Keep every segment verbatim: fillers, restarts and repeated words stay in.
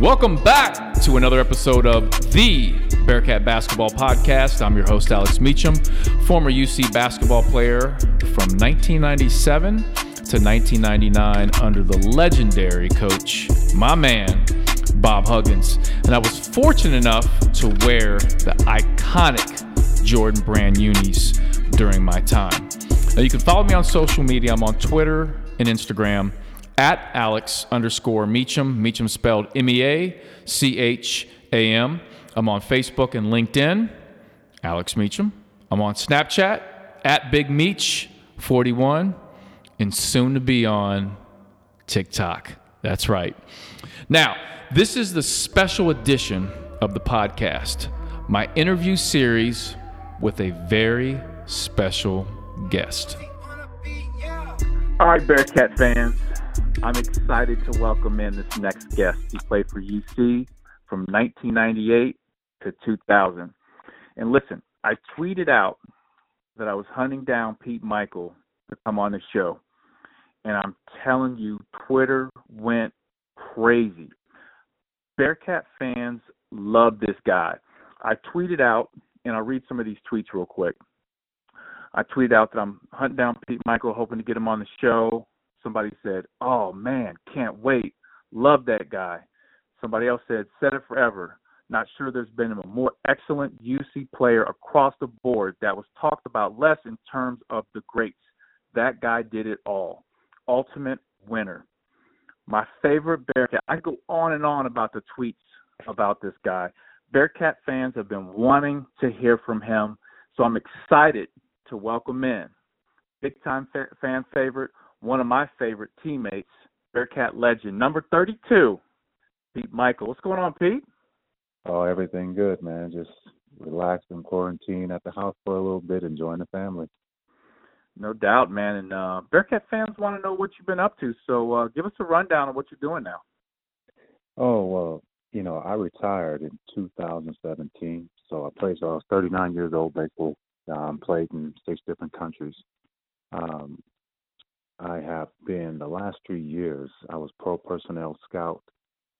Welcome back to another episode of the Bearcat Basketball Podcast. I'm your host, Alex Meacham, former U C basketball player from nineteen ninety-seven to nineteen ninety-nine under the legendary coach, my man, Bob Huggins. And I was fortunate enough to wear the iconic Jordan Brand unis during my time. Now, you can follow me on social media. I'm on Twitter and Instagram at Alex underscore Meacham, Meacham spelled M E A C H A M. I'm on Facebook and LinkedIn, Alex Meacham. I'm on Snapchat, at Big Meach forty-one, and soon to be on TikTok. That's right. Now, this is the special edition of the podcast, my interview series with a very special guest. All right, Bearcat fans. I'm excited to welcome in this next guest. He played for U C from nineteen ninety-eight to two thousand. And listen, I tweeted out that I was hunting down Pete Mickeal to come on the show. And I'm telling you, Twitter went crazy. Bearcat fans love this guy. I tweeted out, and I'll read some of these tweets real quick. I tweeted out that I'm hunting down Pete Mickeal, hoping to get him on the show. Somebody said, "Oh, man, can't wait. Love that guy." Somebody else said, "Said it forever. Not sure there's been a more excellent U C player across the board that was talked about less in terms of the greats. That guy did it all. Ultimate winner." My favorite Bearcat. I go on and on about the tweets about this guy. Bearcat fans have been wanting to hear from him, so I'm excited to welcome in big-time fa- fan favorite, one of my favorite teammates, Bearcat legend, number thirty-two, Pete Mickeal. What's going on, Pete? Oh, everything good, man. Just relaxed and quarantined at the house for a little bit, enjoying the family. No doubt, man. And uh, Bearcat fans want to know what you've been up to, so uh, give us a rundown of what you're doing now. Oh, well, you know, I retired in two thousand seventeen, so I played, so I was thirty-nine years old, baseball. Um, played in six different countries. Um I have been, the last three years, I was pro personnel scout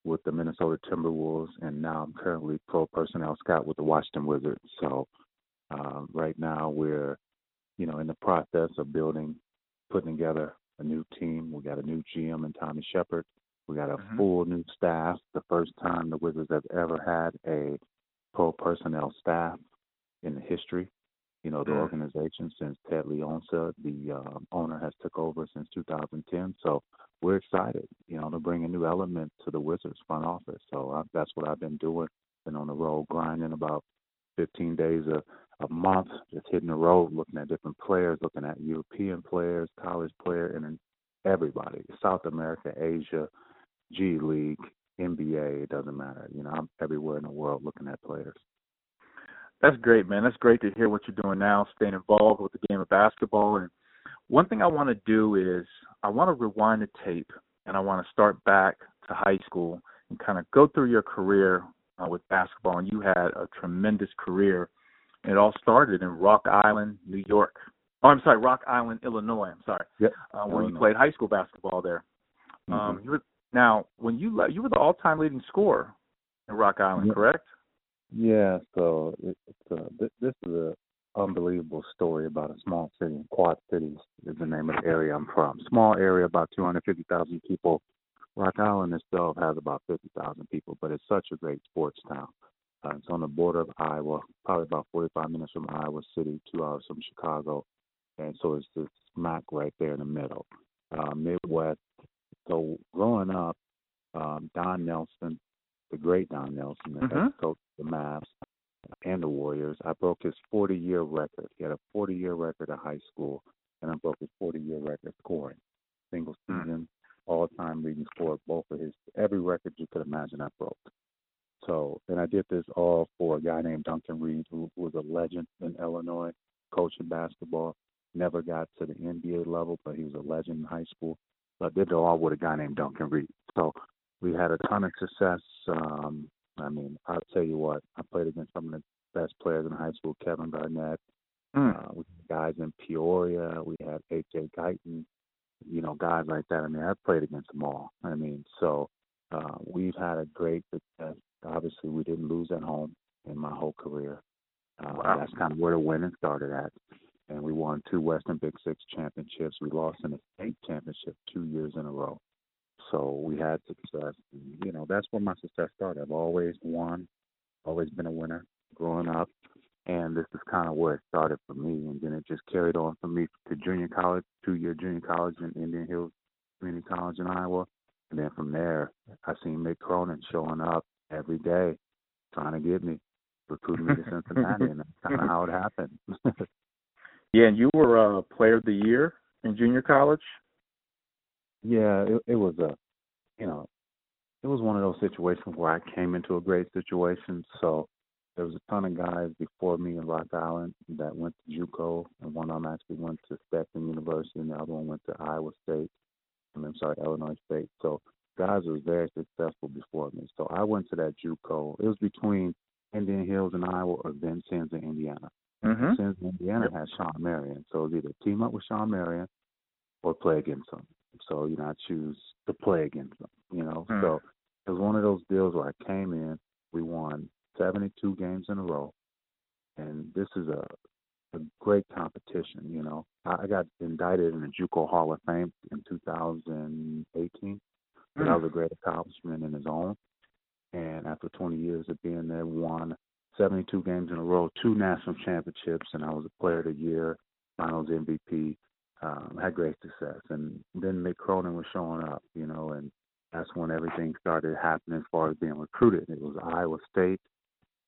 with the Minnesota Timberwolves, and now I'm currently pro personnel scout with the Washington Wizards. So um, right now we're, you know, in the process of building, putting together a new team. We got a new G M and Tommy Shepard. We got a mm-hmm. full new staff, the first time the Wizards have ever had a pro personnel staff in the history. You know, the organization since Ted Leonsa, the um, owner, has took over since two thousand ten. So we're excited, you know, to bring a new element to the Wizards front office. So I, that's what I've been doing. Been on the road grinding about fifteen days a, a month, just hitting the road, looking at different players, looking at European players, college players, and everybody. South America, Asia, G League, N B A, it doesn't matter. You know, I'm everywhere in the world looking at players. That's great, man. That's great to hear what you're doing now, staying involved with the game of basketball. And one thing I want to do is I want to rewind the tape, and I want to start back to high school and kind of go through your career uh, with basketball. And you had a tremendous career. It all started in Rock Island, New York. Oh, I'm sorry, Rock Island, Illinois. I'm sorry. Yep. Uh, when Illinois. You played high school basketball there. Mm-hmm. Um, you were, now, when you you were the all-time leading scorer in Rock Island, yep. Correct? Yeah, so it, it's a, th- this is an unbelievable story about a small city. Quad Cities is the name of the area I'm from. Small area, about two hundred fifty thousand people. Rock Island itself has about fifty thousand people, but it's such a great sports town. Uh, it's on the border of Iowa, probably about forty-five minutes from Iowa City, two hours from Chicago. And so it's just smack right there in the middle. Uh, Midwest. So growing up, um, Don Nelson, the great Don Nelson, the mm-hmm. head coach of the Mavs and the Warriors. I broke his forty-year record. He had a forty-year record at high school, and I broke his forty-year record scoring. Single season, all-time leading scorer, both of his, every record you could imagine I broke. So, and I did this all for a guy named Duncan Reed, who was a legend in Illinois, coaching basketball, never got to the N B A level, but he was a legend in high school. So I did it all with a guy named Duncan Reed. So, we had a ton of success. Um, I mean, I'll tell you what, I played against some of the best players in high school, Kevin Barnett, mm. uh, we had guys in Peoria, we had A J. Guyton, you know, guys like that. I mean, I played against them all. I mean, so Uh, we've had a great success. Obviously, we didn't lose at home in my whole career. Uh, wow. That's kind of where the winning started at. And we won two Western Big Six championships. We lost in the state championship two years in a row. So we had success. And, you know, that's where my success started. I've always won, always been a winner growing up. And this is kind of where it started for me. And then it just carried on for me to junior college, two-year junior college in Indian Hills Community College in Iowa. And then from there, I seen Mick Cronin showing up every day trying to get me, recruiting me to Cincinnati. And that's kind of how it happened. Yeah, and you were a uh, player of the year in junior college? Yeah, it, it was a, you know, it was one of those situations where I came into a great situation. So there was a ton of guys before me in Rock Island that went to JUCO, and one of them actually went to Stetson University, and the other one went to Iowa State. I mean, I'm sorry, Illinois State. So guys were very successful before me. So I went to that JUCO. It was between Indian Hills and Iowa or Vincennes and Indiana. Mm-hmm. Since Indiana yep. had Sean Marion, so it was either team up with Sean Marion or play against him. So, you know, I choose to play against him, you know. Mm. So it was one of those deals where I came in, we won seventy-two games in a row, and this is a, a great competition, you know. I, I got indicted in the JUCO Hall of Fame in two thousand eighteen. Mm. That was a great accomplishment in its own. And after twenty years of being there, won seventy-two games in a row, two national championships, and I was a player of the year, finals M V P, um, had great success. And then Mick Cronin was showing up, you know, and that's when everything started happening as far as being recruited. It was Iowa State,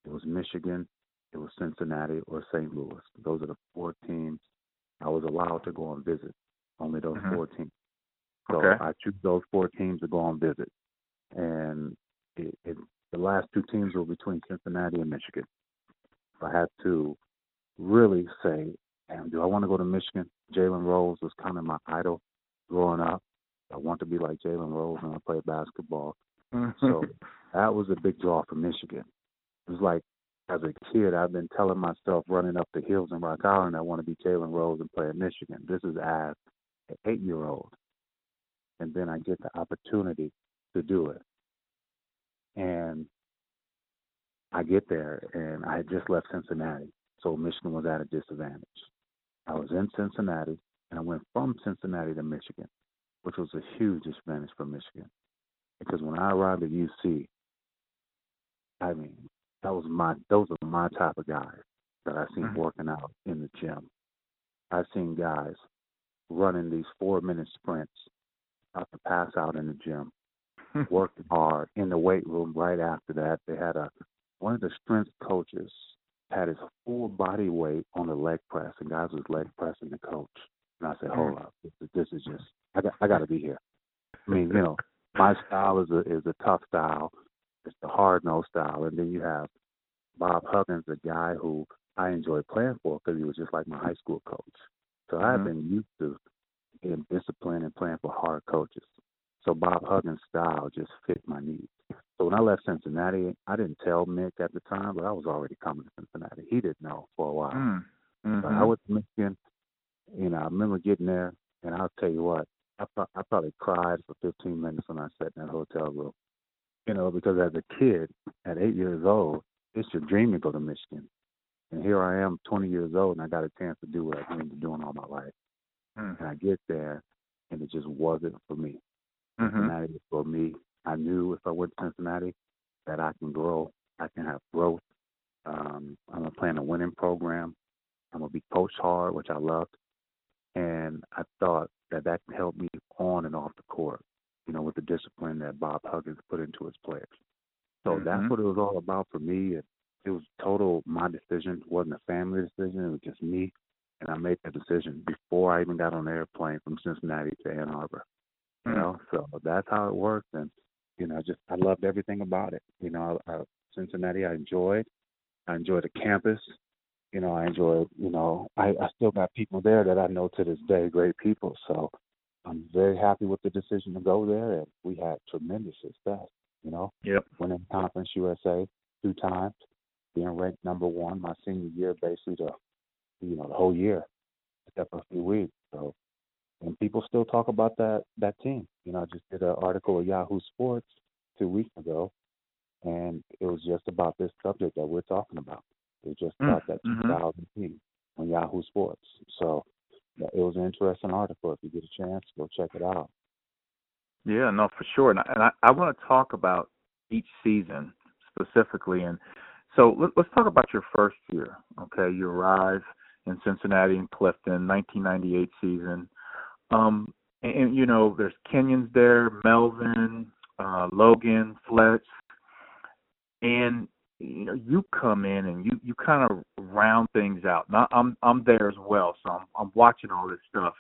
it was Michigan, it was Cincinnati, or Saint Louis. Those are the four teams I was allowed to go and visit, only those mm-hmm. four teams. So okay. I choose those four teams to go and visit. And it, it the last two teams were between Cincinnati and Michigan. I had to really say, damn, do I want to go to Michigan? Jalen Rose was kind of my idol growing up. I want to be like Jalen Rose when I play basketball. So that was a big draw for Michigan. It was like, as a kid, I've been telling myself running up the hills in Rock Island, I want to be Jalen Rose and play at Michigan. This is as an eight-year-old. And then I get the opportunity to do it. And I get there, and I had just left Cincinnati, so Michigan was at a disadvantage. I was in Cincinnati, and I went from Cincinnati to Michigan, which was a huge advantage for Michigan. Because when I arrived at U C, I mean, that was my those are my type of guys that I seen mm-hmm. working out in the gym. I've seen guys running these four-minute sprints about to pass out in the gym. Worked hard in the weight room. Right after that, they had a one of the strength coaches had his full body weight on the leg press, and guys was leg pressing the coach. And I said, "Hold up, this is just I got I got to be here." I mean, you know, my style is a is a tough style. It's the hard nosed style, and then you have Bob Huggins, a guy who I enjoyed playing for because he was just like my high school coach. So mm-hmm. I've been used to being disciplined and playing for hard coaches. So Bob Huggins' style just fit my needs. So when I left Cincinnati, I didn't tell Mick at the time, but I was already coming to Cincinnati. He didn't know for a while. Mm-hmm. But I was in Michigan, you know, I remember getting there, and I'll tell you what, I, I probably cried for fifteen minutes when I sat in that hotel room. You know, because as a kid, at eight years old, it's your dream to go to Michigan. And here I am, twenty years old, and I got a chance to do what I've been doing all my life. Mm-hmm. And I get there, and it just wasn't for me. Cincinnati mm-hmm. for me. I knew if I went to Cincinnati that I can grow. I can have growth. Um, I'm going to play in a winning program. I'm going to be coached hard, which I loved. And I thought that that can help me on and off the court, you know, with the discipline that Bob Huggins put into his players. So mm-hmm. that's what it was all about for me. It, it was total my decision. It wasn't a family decision. It was just me. And I made that decision before I even got on the airplane from Cincinnati to Ann Arbor. You know, so that's how it worked, and you know, just I loved everything about it. You know, I, I, Cincinnati, I enjoyed. I enjoyed the campus. You know, I enjoyed. You know, I, I still got people there that I know to this day, great people. So I'm very happy with the decision to go there, and we had tremendous success. You know, yep. Winning Conference U S A two times, being ranked number one my senior year, basically the you know the whole year, except for a few weeks. So. And people still talk about that, that team. You know, I just did an article with Yahoo Sports two weeks ago, and it was just about this subject that we're talking about. It was just about that two thousand eight on Yahoo Sports. So yeah, it was an interesting article. If you get a chance, go check it out. Yeah, no, for sure. And I, and I, I want to talk about each season specifically. And so let, let's talk about your first year, okay? You arrive in Cincinnati and Clifton, nineteen ninety-eight season. Um, and, and, you know, there's Kenyon's there, Melvin, uh, Logan, Fletch. And, you know, you come in and you, you kind of round things out. Now, I'm I'm there as well, so I'm, I'm watching all this stuff.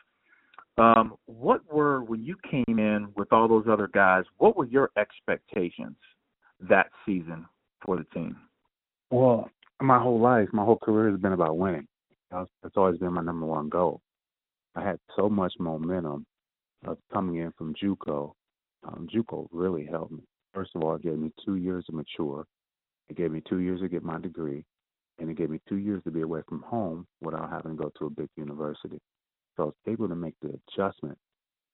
Um, what were, when you came in with all those other guys, what were your expectations that season for the team? Well, my whole life, my whole career has been about winning. That's always been my number one goal. I had so much momentum of coming in from JUCO. Um, JUCO really helped me. First of all, it gave me two years to mature. It gave me two years to get my degree. And it gave me two years to be away from home without having to go to a big university. So I was able to make the adjustment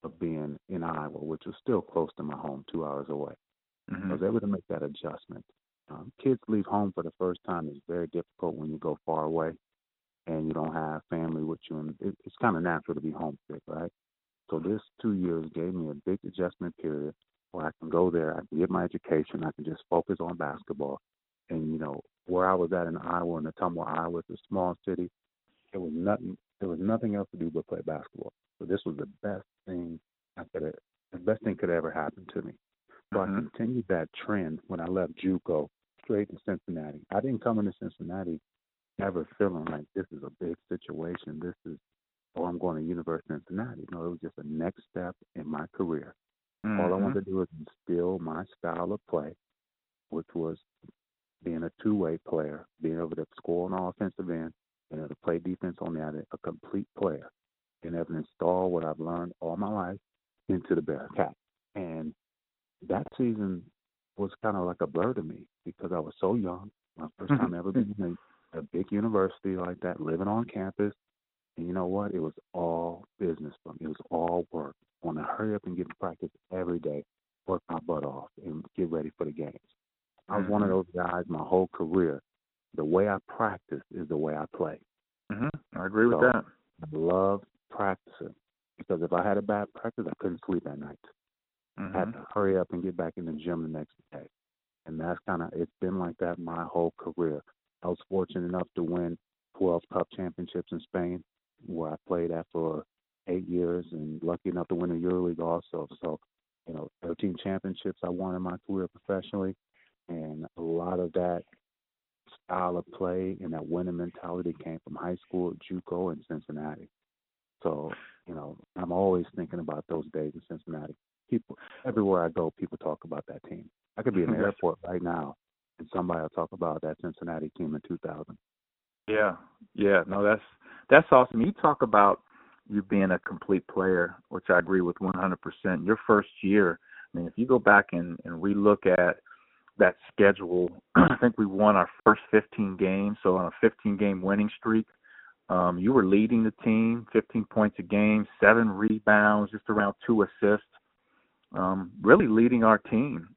of being in Iowa, which was still close to my home, two hours away. Mm-hmm. I was able to make that adjustment. Um, kids leave home for the first time. It's very difficult when you go far away and you don't have family with you. And it, it's kind of natural to be homesick, right? So this two years gave me a big adjustment period where I can go there, I can get my education, I can just focus on basketball. And, you know, where I was at in Iowa, in Ottumwa, Iowa, it's a small city. It was nothing. There was nothing else to do but play basketball. So this was the best thing I could, the best thing could ever happen to me. So mm-hmm. I continued that trend when I left JUCO straight to Cincinnati. I didn't come into Cincinnati ever feeling like this is a big situation. This is, oh, I'm going to University of Cincinnati. No, it was just the next step in my career. Mm-hmm. All I wanted to do was instill my style of play, which was being a two-way player, being able to score on all offensive end, and able to play defense on the other, a complete player, and able to install what I've learned all my life into the Bearcat. And that season was kind of like a blur to me because I was so young. My first time ever being in a big university like that, living on campus. And you know what? It was all business for me. It was all work. I wanted to hurry up and get to practice every day, work my butt off, and get ready for the games. I was one of those guys my whole career. The way I practice is the way I play. Mm-hmm. I agree so with that. I love practicing because if I had a bad practice, I couldn't sleep at night. Mm-hmm. I had to hurry up and get back in the gym the next day. And that's kind of, it's been like that my whole career. I was fortunate enough to win twelve cup championships in Spain, where I played at for eight years and lucky enough to win the EuroLeague also. So, you know, thirteen championships I won in my career professionally. And a lot of that style of play and that winning mentality came from high school, JUCO, and Cincinnati. So, you know, I'm always thinking about those days in Cincinnati. People, everywhere I go, people talk about that team. I could be in the airport right now, and somebody will talk about that Cincinnati team in two thousand. Yeah, yeah. No, that's that's awesome. You talk about you being a complete player, which I agree with one hundred percent. Your first year, I mean, if you go back and, and relook at that schedule, I think we won our first fifteen games. So on a fifteen-game winning streak, um, you were leading the team, fifteen points a game, seven rebounds, just around two assists, um, really leading our team.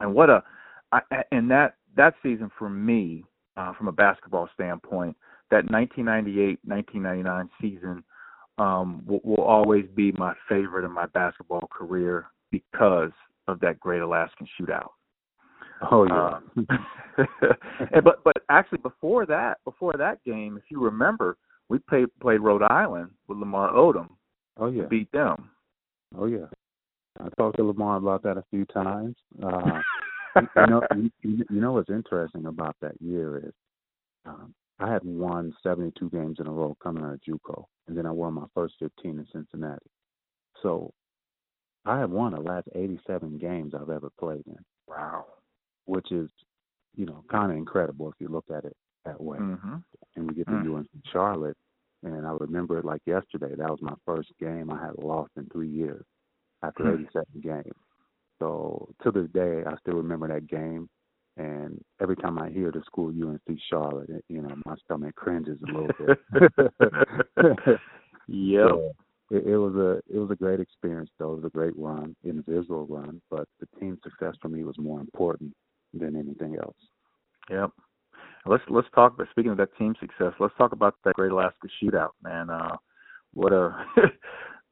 And what a I, and that, that season for me, uh, from a basketball standpoint, that nineteen ninety-eight nineteen ninety-nine season um, will, will always be my favorite in my basketball career because of that Great Alaskan Shootout. Oh yeah. Uh, and, but but actually before that before that game, if you remember, we played played Rhode Island with Lamar Odom. Oh yeah. To beat them. Oh yeah. I talked to Lamar about that a few times. Uh, you know, you, you know what's interesting about that year is um, I had won seventy-two games in a row coming out of JUCO, and then I won my first fifteen in Cincinnati. So I have won the last eighty-seven games I've ever played in. Wow. Which is, you know, kind of incredible if you look at it that way. Mm-hmm. And we get to mm-hmm. U N C Charlotte, and I remember it like yesterday. That was my first game I had lost in three years after mm-hmm. eighty-seven games. So to this day, I still remember that game. And every time I hear the school U N C Charlotte, it, you know, my stomach cringes a little bit. Yep. So, it, it was a it was a great experience, though. It was a great run, individual run, but the team success for me was more important than anything else. Yep. Let's let's talk. Speaking of that team success, let's talk about that Great Alaska Shootout, man. Uh, what a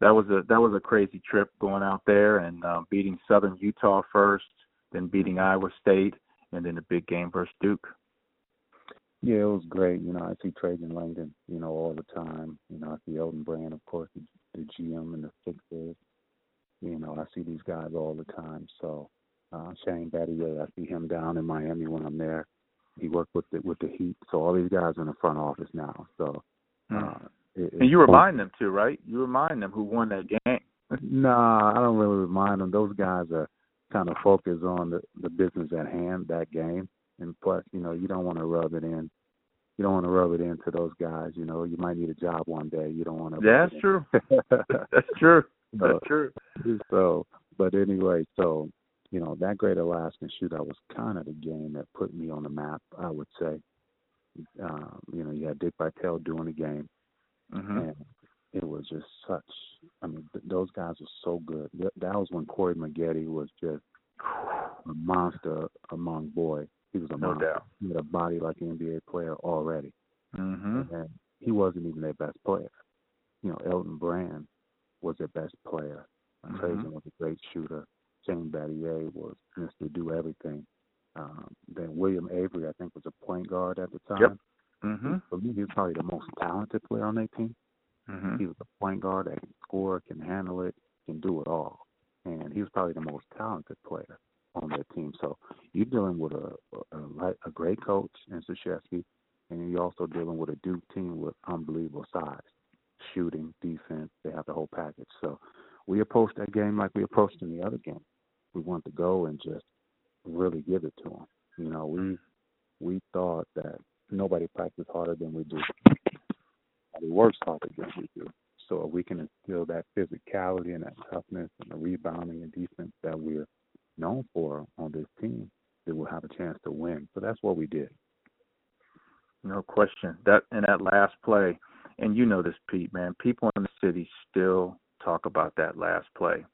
that was a that was a crazy trip going out there and uh, beating Southern Utah first, then beating Iowa State, and then the big game versus Duke. Yeah, it was great. You know, I see Trajan Langdon, you know, all the time. You know, I see Elton Brand, of course, the, the G M and the fixers. You know, I see these guys all the time. So uh, Shane Battier, I see him down in Miami when I'm there. He worked with the, with the Heat, so all these guys are in the front office now. So, uh, it, and you remind them too, right? You remind them who won that game. Nah, I don't really remind them. Those guys are kind of focused on the, the business at hand, that game. And plus, you know, you don't want to rub it in. You don't want to rub it into those guys. You know, you might need a job one day. You don't want to. That's true. That's true. That's true. So, so, but anyway, so. You know, that Great Alaskan Shootout was kind of the game that put me on the map, I would say. Um, you know, you had Dick Vitale doing the game. Mm-hmm. And it was just such – I mean, th- those guys were so good. Th- that was when Corey Maggette was just a monster among boys. He was a no monster. Doubt. He had a body like an N B A player already. Mm-hmm. And he wasn't even their best player. You know, Elton Brand was their best player. Mm-hmm. Trajan was a great shooter. Shane Battier was Mister Do Everything. Um, then William Avery, I think, was a point guard at the time. Yep. Mm-hmm. For me, he was probably the most talented player on that team. Mm-hmm. He was a point guard that can score, can handle it, can do it all. And he was probably the most talented player on that team. So you're dealing with a a, a great coach in Krzyzewski, and you're also dealing with a Duke team with unbelievable size, shooting, defense. They have the whole package. So we approached that game like we approached in the other game. We wanted to go and just really give it to them. You know, we we thought that nobody practiced harder than we do. Nobody works harder than we do. So if we can instill that physicality and that toughness and the rebounding and defense that we're known for on this team, then we'll have a chance to win. So that's what we did. No question. That and that last play, and you know this, Pete, man, people in the city still talk about that last play.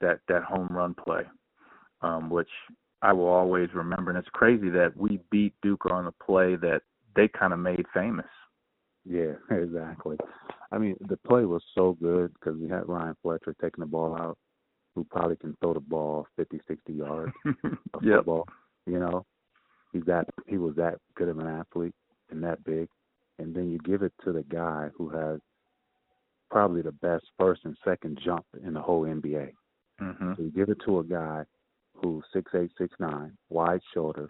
that that home run play, um, which I will always remember. And it's crazy that we beat Duke on the play that they kind of made famous. Yeah, exactly. I mean, the play was so good because we had Ryan Fletcher taking the ball out, who probably can throw the ball fifty, sixty yards of yep. football. You know, he's that, he was that good of an athlete and that big. And then you give it to the guy who has probably the best first and second jump in the whole N B A. Mm-hmm. So you give it to a guy who's six eight, six nine, wide shoulders.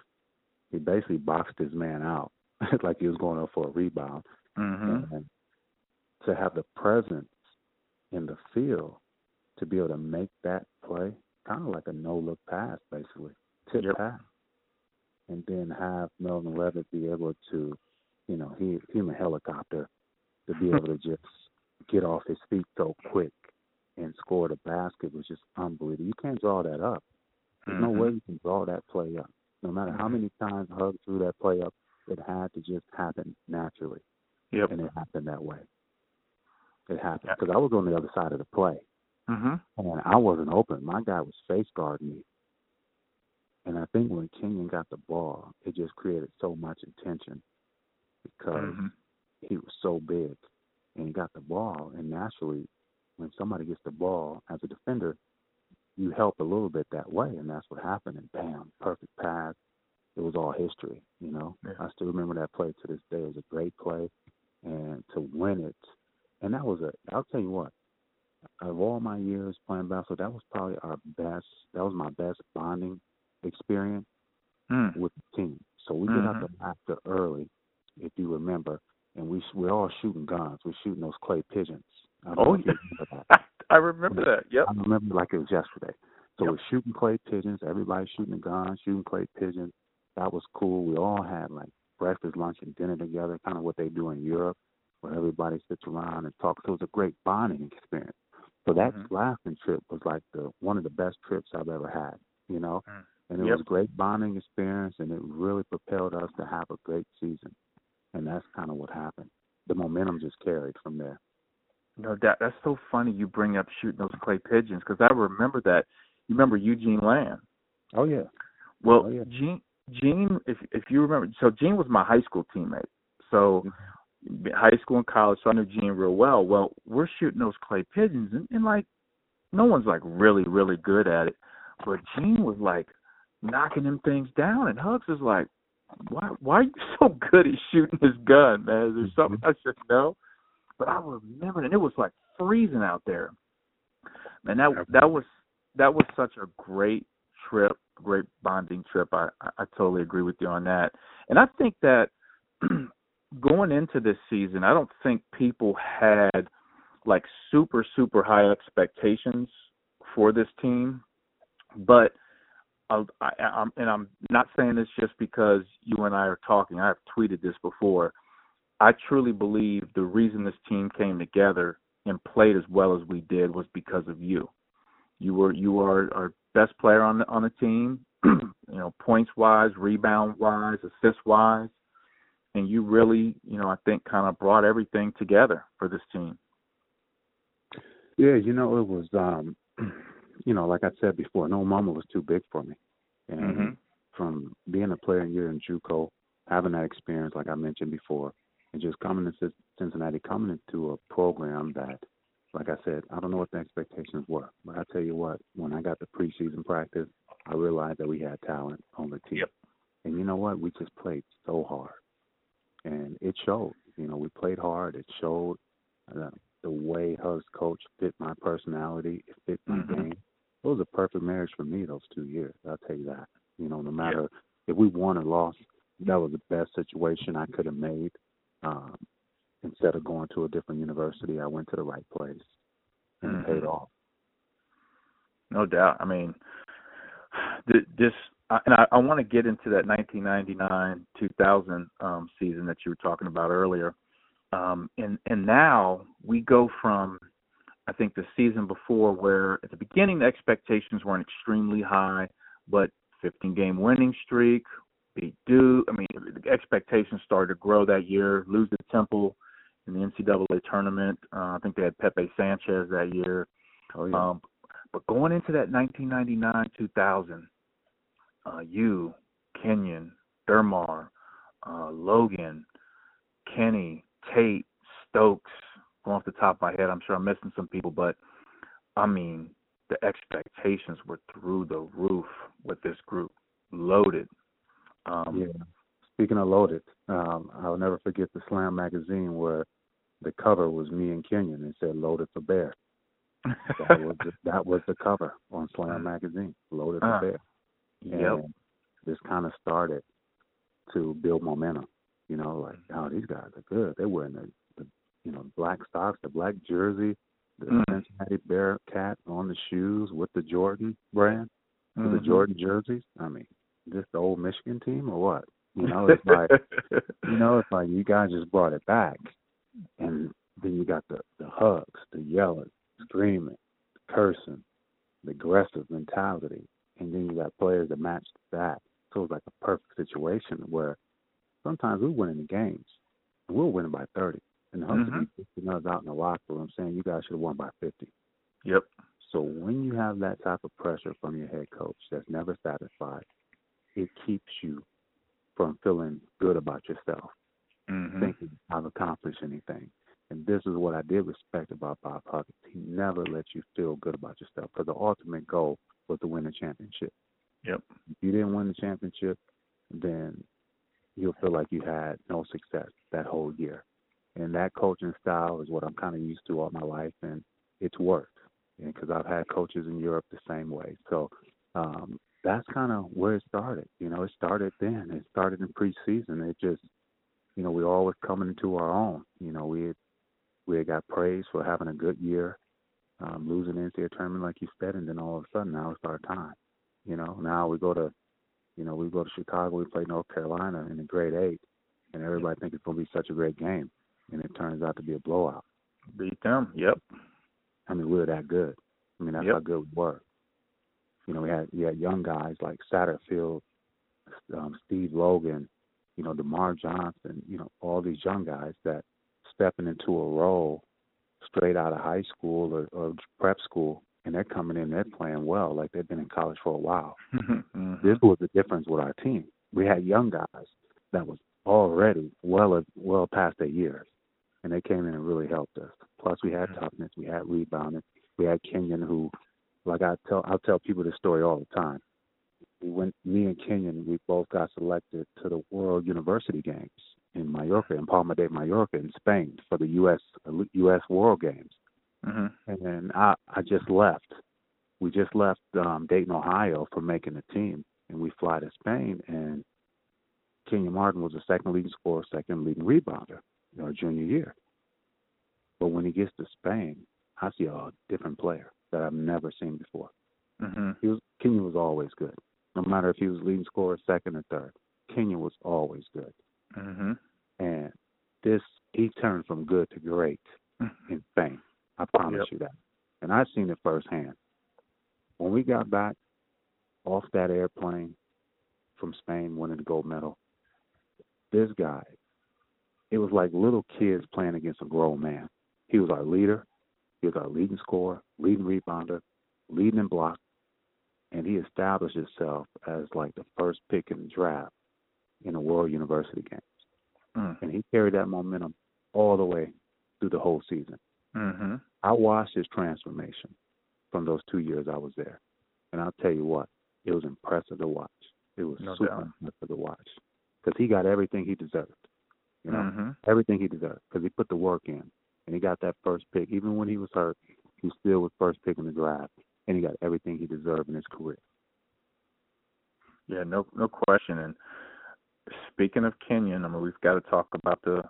He basically boxed his man out like he was going up for a rebound. Mm-hmm. And to have the presence in the field to be able to make that play, kind of like a no-look pass, basically, tip yep. pass, and then have Melvin Levitt be able to, you know, he him a helicopter to be able to just get off his feet so quick and scored a basket was just unbelievable. You can't draw that up. There's mm-hmm. no way you can draw that play up. No matter mm-hmm. how many times Hug threw that play up, it had to just happen naturally. Yep. And it happened that way. It happened. Because yeah. I was on the other side of the play. Mm-hmm. And I wasn't open. My guy was face guarding me. And I think when Kenyon got the ball, it just created so much attention because mm-hmm. he was so big. And he got the ball, and naturally, when somebody gets the ball as a defender, you help a little bit that way, and that's what happened. And bam, perfect pass. It was all history, you know. Yeah. I still remember that play to this day. It was a great play, and to win it, and that was a. I'll tell you what. Of all my years playing basketball, that was probably our best. That was my best bonding experience mm. with the team. So we mm-hmm. get out the after early, if you remember, and we we're all shooting guns. We're shooting those clay pigeons. I oh, yeah. Remember I remember that, yep. I remember like it was yesterday. So yep. we're shooting clay pigeons. Everybody's shooting a gun, shooting clay pigeons. That was cool. We all had, like, breakfast, lunch, and dinner together, kind of what they do in Europe, where everybody sits around and talks. So it was a great bonding experience. So that mm-hmm. laughing trip was, like, the one of the best trips I've ever had, you know? Mm. And it yep. was a great bonding experience, and it really propelled us to have a great season. And that's kind of what happened. The momentum just carried from there. no doubt. That's so funny you bring up shooting those clay pigeons, because I remember that. You remember Eugene Lamb? Oh, yeah. Well, oh, yeah. Gene, Gene if, if you remember, so Gene was my high school teammate. So mm-hmm. high school and college, so I knew Gene real well. Well, we're shooting those clay pigeons, and, and like, no one's, like, really, really good at it. But Gene was, like, knocking them things down, and Hugs was like, why why are you so good at shooting this gun, man? Is there something I should know? But I remember, and it was like freezing out there. Man, that that was that was such a great trip, great bonding trip. I, I totally agree with you on that. And I think that going into this season, I don't think people had like super, super high expectations for this team. But I, I, I'm, and I'm not saying this just because you and I are talking. I have tweeted this before. I truly believe the reason this team came together and played as well as we did was because of you. You were you are our best player on the, on the team, you know, points wise, rebound wise, assist wise, and you really, you know, I think kind of brought everything together for this team. Yeah, you know, it was. Um... You know, like I said before, no mama was too big for me. And mm-hmm. from being a player here in JUCO, having that experience, like I mentioned before, and just coming to Cincinnati, coming into a program that, like I said, I don't know what the expectations were. But I tell you what, when I got to preseason practice, I realized that we had talent on the team. Yep. And you know what? We just played so hard. And it showed. You know, we played hard. It showed. Uh, the way Hugs coach fit my personality, it fit my mm-hmm. game. It was a perfect marriage for me those two years. I'll tell you that. You know, no matter yeah. if we won or lost, that was the best situation I could have made. Um, instead of going to a different university, I went to the right place and mm-hmm. it paid off. No doubt. I mean, this, and I, I want to get into that nineteen ninety-nine two thousand um, season that you were talking about earlier. Um, and, and now we go from, I think, the season before where at the beginning the expectations weren't extremely high, but fifteen-game winning streak, beat Duke. I mean, the expectations started to grow that year, lose to Temple in the N C double A tournament. Uh, I think they had Pepe Sanchez that year. Oh, yeah. um, but going into that nineteen ninety-nine two thousand, uh, you, Kenyon, Dermar, uh, Logan, Kenny, Tate, Stokes, going off the top of my head, I'm sure I'm missing some people, but, I mean, the expectations were through the roof with this group, loaded. Um, yeah, speaking of loaded, um, I'll never forget the Slam magazine where the cover was me and Kenyon and said, loaded for bear. That was the, that was the cover on Slam magazine, loaded for uh, bear. Yep. And this kind of started to build momentum. You know, like, oh, these guys are good. They're wearing the, the you know, black socks, the black jersey, the mm-hmm. Cincinnati Bearcat on the shoes with the Jordan brand, with mm-hmm. the Jordan jerseys. I mean, this the old Michigan team or what? You know, it's like, you know, it's like you guys just brought it back. And then you got the, the hugs, the yelling, screaming, the cursing, the aggressive mentality. And then you got players that matched that. So it was like a perfect situation where sometimes we're winning the games. We're winning by thirty. And the Hugs mm-hmm. be kicking us out in the locker room saying you guys should have won by fifty. Yep. So when you have that type of pressure from your head coach that's never satisfied, it keeps you from feeling good about yourself, mm-hmm. thinking I've accomplished anything. And this is what I did respect about Bob Huggins. He never lets you feel good about yourself because the ultimate goal was to win the championship. Yep. If you didn't win the championship, then you'll feel like you had no success that whole year. And that coaching style is what I'm kind of used to all my life, and it's worked because I've had coaches in Europe the same way. So um, that's kind of where it started. You know, it started then. It started in preseason. It just, you know, we were always coming into our own. You know, we had, we had got praised for having a good year, um, losing the N C double A tournament like you said, and then all of a sudden now it's our time. You know, now we go to You know, we go to Chicago, we play North Carolina in the grade eight, and everybody thinks it's going to be such a great game, and it turns out to be a blowout. Beat them, yep. I mean, we were that good. I mean, that's yep. how good we were. You know, we had, we had young guys like Satterfield, um, Steve Logan, you know, DeMar Johnson, you know, all these young guys that stepping into a role straight out of high school or, or prep school, and they're coming in, they're playing well, like they've been in college for a while. Mm-hmm. This was the difference with our team. We had young guys that was already well well past their years, and they came in and really helped us. Plus, we had toughness, we had rebounding, we had Kenyon, who, like I tell, I'll tell people this story all the time. We went, me and Kenyon, we both got selected to the World University Games in Mallorca, in Palma de Mallorca, in Spain, for the U S U S World Games. Mm-hmm. And then I, I just left. We just left um, Dayton, Ohio, for making the team, and we fly to Spain. And Kenyon Martin was the second leading scorer, second leading rebounder in our junior year. But when he gets to Spain, I see a different player that I've never seen before. Mm-hmm. He was, Kenyon was always good. No matter if he was leading scorer, second or third, Kenyon was always good. Mm-hmm. And this, he turned from good to great mm-hmm. in Spain. I promise yep. you that. And I've seen it firsthand. When we got back off that airplane from Spain, winning the gold medal, this guy, it was like little kids playing against a grown man. He was our leader. He was our leading scorer, leading rebounder, leading in block. And he established himself as like the first pick in the draft in the World University Games. Mm. And he carried that momentum all the way through the whole season. Mm-hmm. I watched his transformation from those two years I was there. And I'll tell you what, it was impressive to watch. It was no super doubt. impressive to watch. Because he got everything he deserved. You know, mm-hmm. everything he deserved. Because he put the work in. And he got that first pick. Even when he was hurt, he still was first pick in the draft. And he got everything he deserved in his career. Yeah, no no question. And speaking of Kenyon, I mean, we've got to talk about the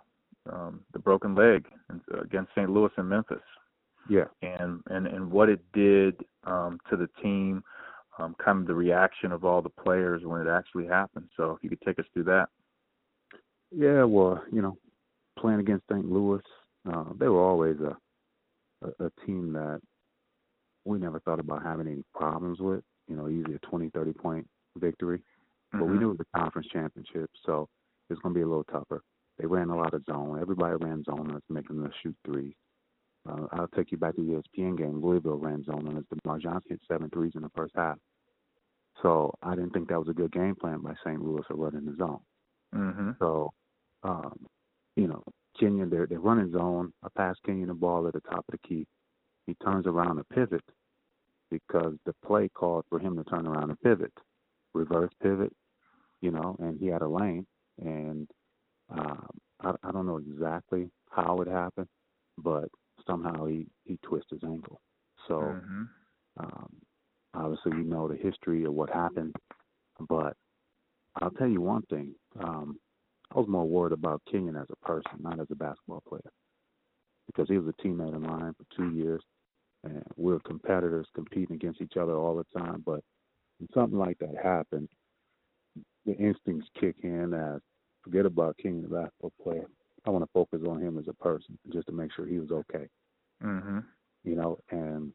um, the broken leg against Saint Louis and Memphis. Yeah. And and, and what it did um, to the team, um, kind of the reaction of all the players when it actually happened. So if you could take us through that. Yeah, well, you know, playing against Saint Louis, uh, they were always a, a, a team that we never thought about having any problems with, you know, easy a twenty, thirty point victory. But mm-hmm. we knew it was a conference championship, so it's going to be a little tougher. They ran a lot of zone. Everybody ran zone on us, making us shoot threes. Uh, I'll take you back to the E S P N game. Louisville ran zone on us. DeMar Johnson hit seven threes in the first half. So I didn't think that was a good game plan by Saint Louis of running the zone. Mm-hmm. So, um, you know, Kenyon, they're, they're running zone. I passed Kenyon the ball at the top of the key. He turns around and pivot because the play called for him to turn around and pivot. Reverse pivot, you know, and he had a lane, and um, I, I don't know exactly how it happened, but somehow he, he twisted his ankle. So mm-hmm. um, obviously we know the history of what happened, but I'll tell you one thing. Um, I was more worried about Kenyon as a person, not as a basketball player, because he was a teammate of mine for two years, and we were competitors competing against each other all the time, but when something like that happened, the instincts kick in as forget about King, the basketball player. I want to focus on him as a person just to make sure he was okay. Mm-hmm. You know, and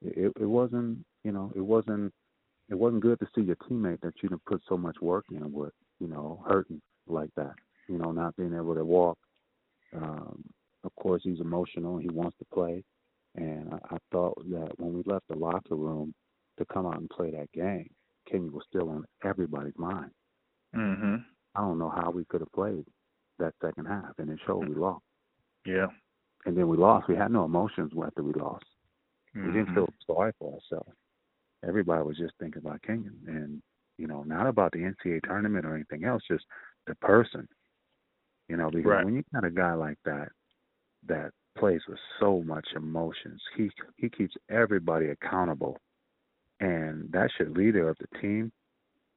it, it wasn't, you know, it wasn't, it wasn't good to see your teammate that you didn't put so much work in with, you know, hurting like that. You know, not being able to walk. Um, of course, he's emotional. He wants to play, and I, I thought that when we left the locker room, to come out and play that game, Kenyon was still on everybody's mind. Mm-hmm. I don't know how we could have played that second half, and it showed we lost. Yeah. And then we lost. We had no emotions after we lost. Mm-hmm. We didn't feel sorry for ourselves. Everybody was just thinking about Kenyon and, you know, not about the N C A A tournament or anything else, just the person. You know, because right. when you got a guy like that, that plays with so much emotions, he he keeps everybody accountable. And that should leader of the team,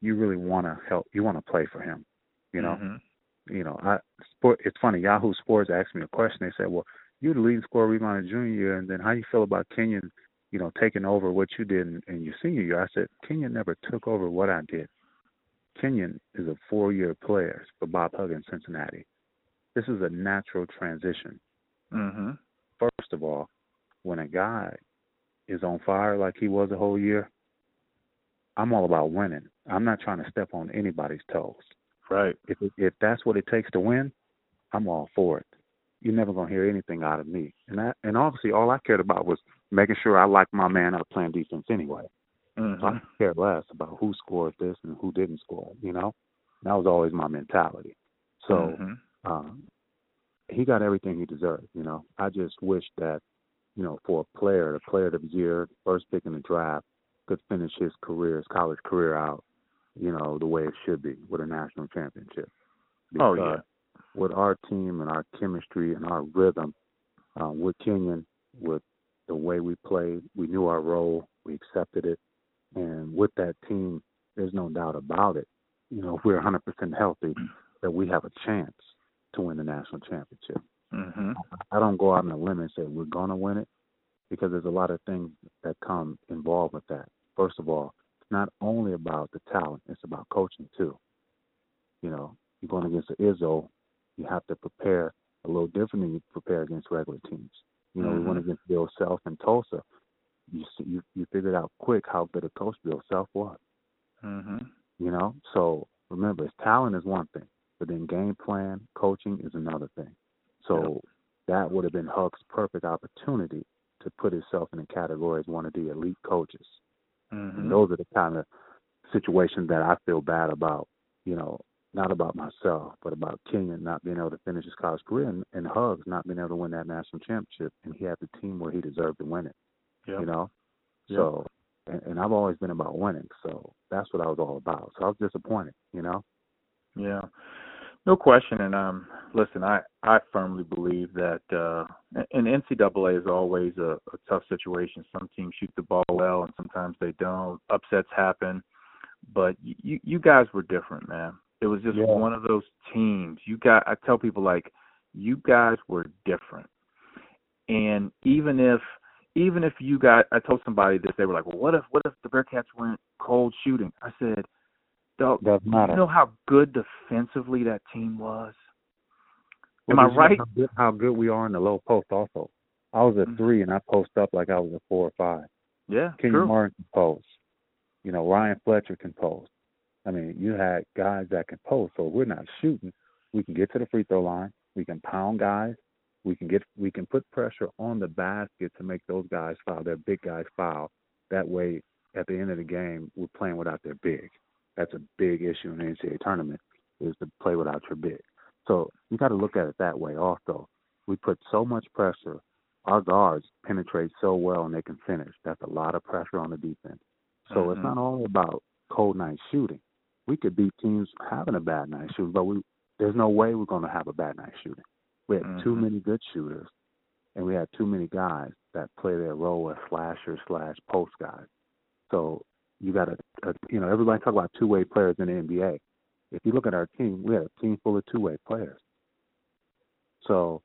you really want to help. You want to play for him, you know. Mm-hmm. You know, I sport. It's funny. Yahoo Sports asked me a question. They said, "Well, you're the leading scorer rebounder junior year, and then how you feel about Kenyon, you know, taking over what you did in, in your senior year?" I said, "Kenyon never took over what I did. Kenyon is a four-year player for Bob Huggins, Cincinnati. This is a natural transition. Mm-hmm. First of all, when a guy is on fire like he was the whole year, I'm all about winning. I'm not trying to step on anybody's toes. Right. If if that's what it takes to win, I'm all for it. you're never going to hear anything out of me. And I, and obviously all I cared about was making sure I liked my man out playing defense anyway. Mm-hmm. So I cared less about who scored this and who didn't score, you know? That was always my mentality. So mm-hmm. um, he got everything he deserved, you know? I just wish that, you know, for a player, a player of the year, first pick in the draft, could finish his career, his college career out, you know, the way it should be, with a national championship. Because oh, yeah. with our team and our chemistry and our rhythm, uh, with Kenyon, with the way we played, we knew our role, we accepted it. And with that team, there's no doubt about it, you know, if we're one hundred percent healthy, that we have a chance to win the national championship. Mm-hmm. I don't go out on a limb and say we're going to win it, because there's a lot of things that come involved with that. First of all, it's not only about the talent, it's about coaching too. You know, you're going against the Izzo, you have to prepare a little different than you prepare against regular teams. You know, mm-hmm. we went against Bill Self in Tulsa. You, you you figured out quick how good a coach Bill Self was. Mm-hmm. You know, so remember, talent is one thing, but then game plan, coaching is another thing. So yep. that would have been Huck's perfect opportunity to put himself in the category as one of the elite coaches. Mm-hmm. And those are the kind of situations that I feel bad about, you know, not about myself, but about Kenyon not being able to finish his college career, and, and Huggs not being able to win that national championship. And he had the team where he deserved to win it, yep. you know? Yep. So, and, and I've always been about winning. So that's what I was all about. So I was disappointed, you know? Yeah. No question. And um, listen, I, I firmly believe that uh, and N C double A is always a, a tough situation. Some teams shoot the ball well and sometimes they don't. Upsets happen. But you, you guys were different, man. It was just yeah. one of those teams. You got, I tell people, like, you guys were different. And even if even if you got, I told somebody this, they were like, well, what if what if the Bearcats went cold shooting? I said, Dog, you know how good defensively that team was? Am well, I right? How good, how good we are in the low post also. I was a mm-hmm. three, and I post up like I was a four or five. Yeah, Kenyon Martin can post. You know, Ryan Fletcher can post. I mean, you had guys that can post, so if we're not shooting, we can get to the free throw line. We can pound guys. We can get. We can put pressure on the basket to make those guys foul, their big guys foul. That way, at the end of the game, we're playing without their big. That's a big issue in the N C double A tournament, is to play without your big. So you got to look at it that way also. We put so much pressure. Our guards penetrate so well and they can finish. That's a lot of pressure on the defense. So mm-hmm. it's not all about cold night shooting. We could beat teams having a bad night shooting, but we there's no way we're going to have a bad night shooting. We had mm-hmm. too many good shooters, and we had too many guys that play their role as slashers slash post guys. So you got to, uh, you know, everybody talk about two-way players in the N B A. If you look at our team, we had a team full of two-way players. So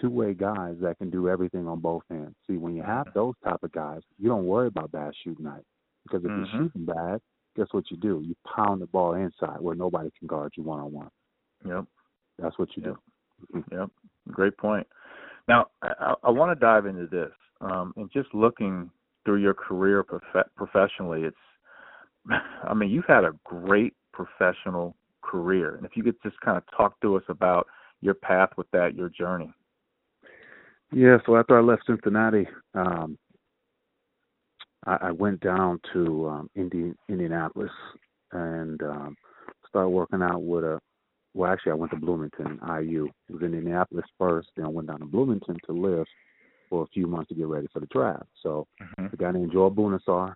two-way guys that can do everything on both ends. See, when you have those type of guys, you don't worry about bad shooting night. Because if mm-hmm. you're shooting bad, guess what you do? You pound the ball inside where nobody can guard you one-on-one. Yep. That's what you yep. do. Yep. Great point. Now, I, I want to dive into this. Um, and just looking through your career prof- professionally, it's, I mean, you've had a great professional career. And if you could just kind of talk to us about your path with that, your journey. Yeah, so after I left Cincinnati, um, I, I went down to um, Indi- Indianapolis and um, started working out with a, well, actually I went to Bloomington, I U. It was in Indianapolis first, then I went down to Bloomington to live for a few months to get ready for the draft. So mm-hmm. a guy named Joel Bunassar,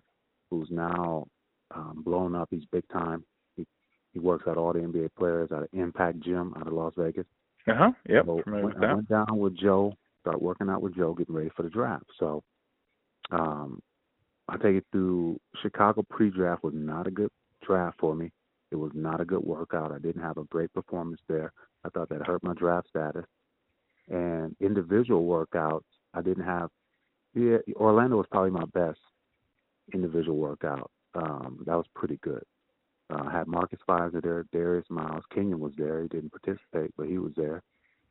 who's now Um, blown up. He's big time. He, he works out all the N B A players out of Impact Gym out of Las Vegas. Uh-huh. Yep. So I, went, I went down with Joe, started working out with Joe, getting ready for the draft. So um, I take it through Chicago pre-draft was not a good draft for me. It was not a good workout. I didn't have a great performance there. I thought that hurt my draft status. And individual workouts, I didn't have yeah, – Orlando was probably my best individual workout. Um, that was pretty good. Uh, I had Marcus Fizer there, Darius Miles. Kenyon was there. He didn't participate, but he was there.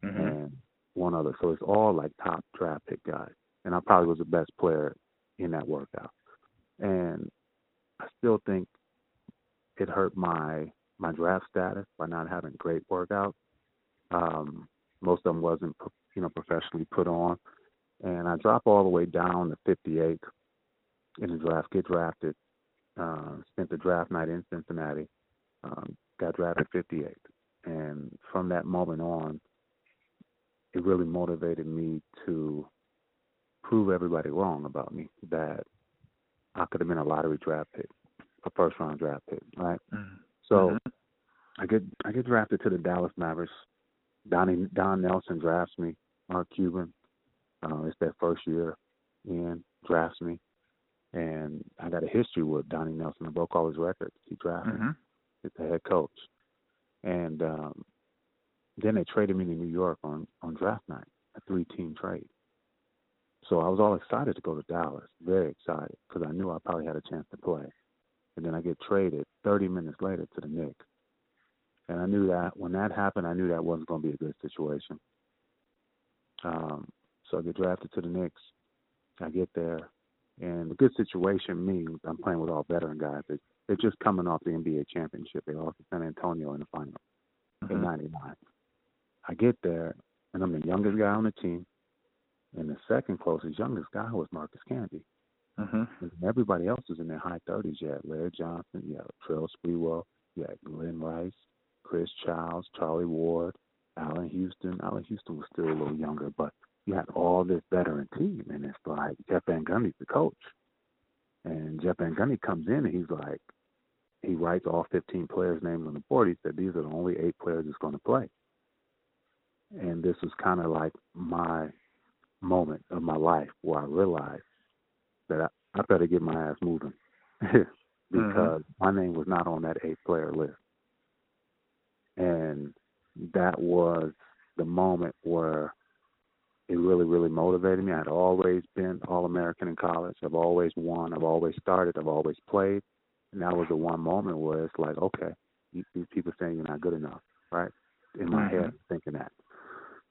Mm-hmm. And one other. So it's all like top draft pick guys. And I probably was the best player in that workout. And I still think it hurt my my draft status by not having great workouts. Um, most of them wasn't you know, professionally put on. And I drop all the way down to fifty-eight in the draft, get drafted, uh, spent the draft night in Cincinnati, um, got drafted fifty-eight. And from that moment on, it really motivated me to prove everybody wrong about me, that I could have been a lottery draft pick, a first-round draft pick, right? Mm-hmm. So I get I get drafted to the Dallas Mavericks. Donnie, Don Nelson drafts me, Mark Cuban. Uh, it's that first year in, drafts me. And I got a history with Donnie Nelson. I broke all his records. He drafted mm-hmm. me. He's the head coach. And um, then they traded me to New York on, on draft night, a three-team trade. So I was all excited to go to Dallas, very excited, because I knew I probably had a chance to play. And then I get traded thirty minutes later to the Knicks. And I knew that when that happened, I knew that wasn't going to be a good situation. Um, so I get drafted to the Knicks. I get there. And the good situation means I'm playing with all veteran guys. They, they're just coming off the N B A championship. They lost to San Antonio in the final mm-hmm. in ninety-nine. I get there, and I'm the youngest guy on the team. And the second closest, youngest guy was Marcus Camby. Mm-hmm. And everybody else was in their high thirties. You had Larry Johnson. You had Trill Sprewell. You had Glenn Rice, Chris Childs, Charlie Ward, Allen Houston. Allen Houston was still a little younger, but you had all this veteran team. And it's like Jeff Van Gundy's the coach. And Jeff Van Gundy comes in, and he's like, he writes all fifteen players' names on the board. He said, these are the only eight players that's going to play. And this was kind of like my moment of my life where I realized that I, I better get my ass moving because mm-hmm. my name was not on that eight-player list. And that was the moment where it really, really motivated me. I had always been All-American in college. I've always won. I've always started. I've always played. And that was the one moment where it's like, okay, these people saying you're not good enough, right? In my mm-hmm. head, thinking that.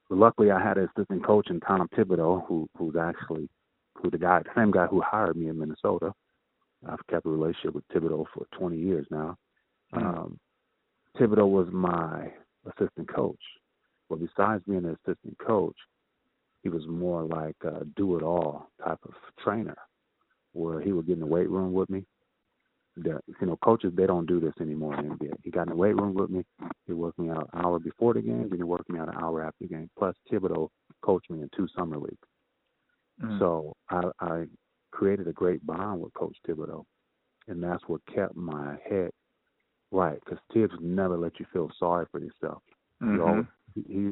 But luckily, I had an assistant coach in Tom Thibodeau, who who's actually who the guy, the same guy who hired me in Minnesota. I've kept a relationship with Thibodeau for twenty years now. Mm-hmm. Um, Thibodeau was my assistant coach. Well, besides being an assistant coach, he was more like a do-it-all type of trainer, where he would get in the weight room with me. The, you know, coaches, they don't do this anymore in the N B A. He got in the weight room with me. He worked me out an hour before the game, then he worked me out an hour after the game. Plus, Thibodeau coached me in two summer leagues. Mm-hmm. So I, I created a great bond with Coach Thibodeau, and that's what kept my head right, because Tibbs never let you feel sorry for yourself. Mm-hmm. He always,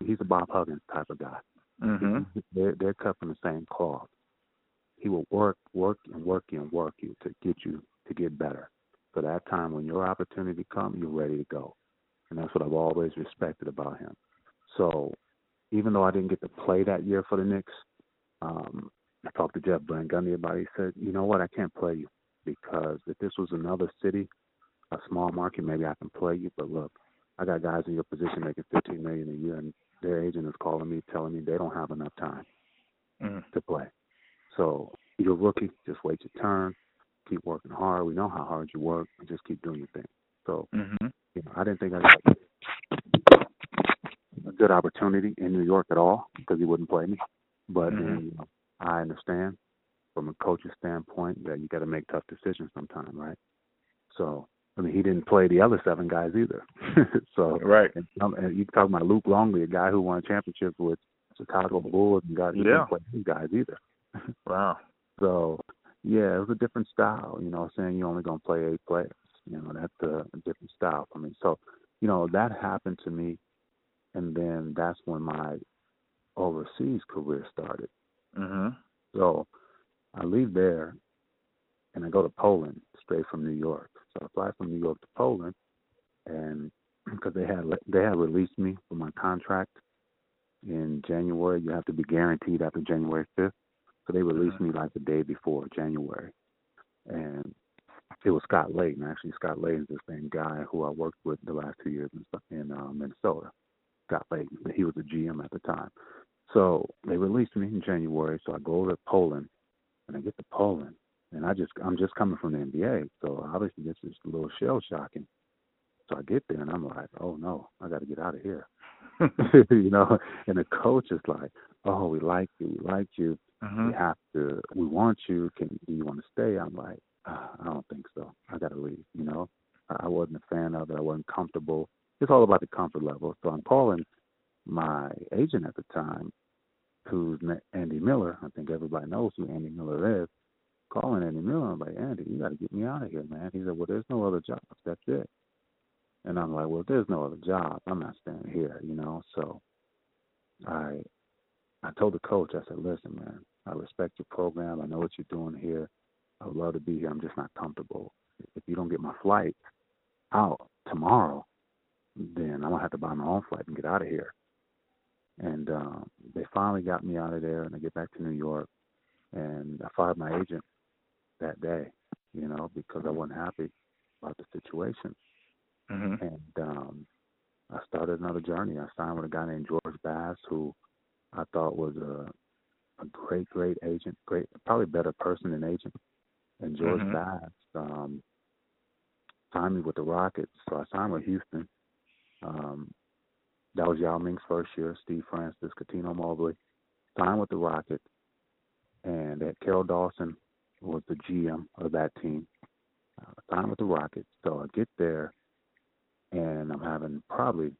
he, he's a Bob Huggins type of guy. Mm-hmm. He, they're, they're cut from the same cloth. He will work, work, and work you and work you to get you to get better. So that time when your opportunity comes, you're ready to go. And that's what I've always respected about him. So even though I didn't get to play that year for the Knicks, um, I talked to Jeff Van Gundy about it. He said, you know what, I can't play you because if this was another city, a small market, maybe I can play you. But look, I got guys in your position making fifteen million dollars a year, and their agent is calling me, telling me they don't have enough time mm. to play. So you're a rookie, just wait your turn. Keep working hard. We know how hard you work. And just keep doing your thing. So, mm-hmm. you know, I didn't think I got a good opportunity in New York at all because he wouldn't play me. But mm-hmm. and, you know, I understand from a coach's standpoint that you got to make tough decisions sometimes, right? So, I mean, he didn't play the other seven guys either. so, right. And, um, and you talking about Luke Longley, a guy who won a championship with Chicago Bulls, and got yeah. he didn't play these guys either. Wow. So. Yeah, it was a different style, you know, saying you're only going to play eight players. You know, that's a, a different style for me. So, you know, that happened to me, and then that's when my overseas career started. Mm-hmm. So I leave there, and I go to Poland straight from New York. So I fly from New York to Poland, and because they had they had released me from my contract in January. You have to be guaranteed after January fifth. So they released me like the day before, January. And it was Scott Layton. Actually, Scott Layton's the same guy who I worked with the last two years in, in uh, Minnesota. Scott Layton. He was the G M at the time. So they released me in January. So I go to Poland, and I get to Poland. And I just, I'm just coming from the N B A. So obviously this is a little shell-shocking. So I get there, and I'm like, oh, no, I got to get out of here. you know, and the coach is like, oh, we like you, we like you, mm-hmm. we have to, we want you, can do you want to stay? I'm like, uh, I don't think so. I got to leave, you know. I, I wasn't a fan of it. I wasn't comfortable. It's all about the comfort level. So I'm calling my agent at the time, who's Andy Miller. I think everybody knows who Andy Miller is. Calling Andy Miller, I'm like, Andy, you got to get me out of here, man. He said, well, there's no other job. That's it. And I'm like, well, there's no other job. I'm not staying here, you know. So I I told the coach, I said, listen, man, I respect your program. I know what you're doing here. I would love to be here. I'm just not comfortable. If you don't get my flight out tomorrow, then I'm going to have to buy my own flight and get out of here. And um, they finally got me out of there, and I get back to New York. And I fired my agent that day, you know, because I wasn't happy about the situation. Mm-hmm. And um, I started another journey. I signed with a guy named George Bass, who I thought was a a great, great agent, great, probably better person than agent. And George mm-hmm. Bass um, signed me with the Rockets. So I signed with Houston. Um, that was Yao Ming's first year, Steve Francis, Katino Mobley. Signed with the Rockets. And that Carol Dawson was the G M of that team. Uh, signed with the Rockets. So I get there, and I'm having probably,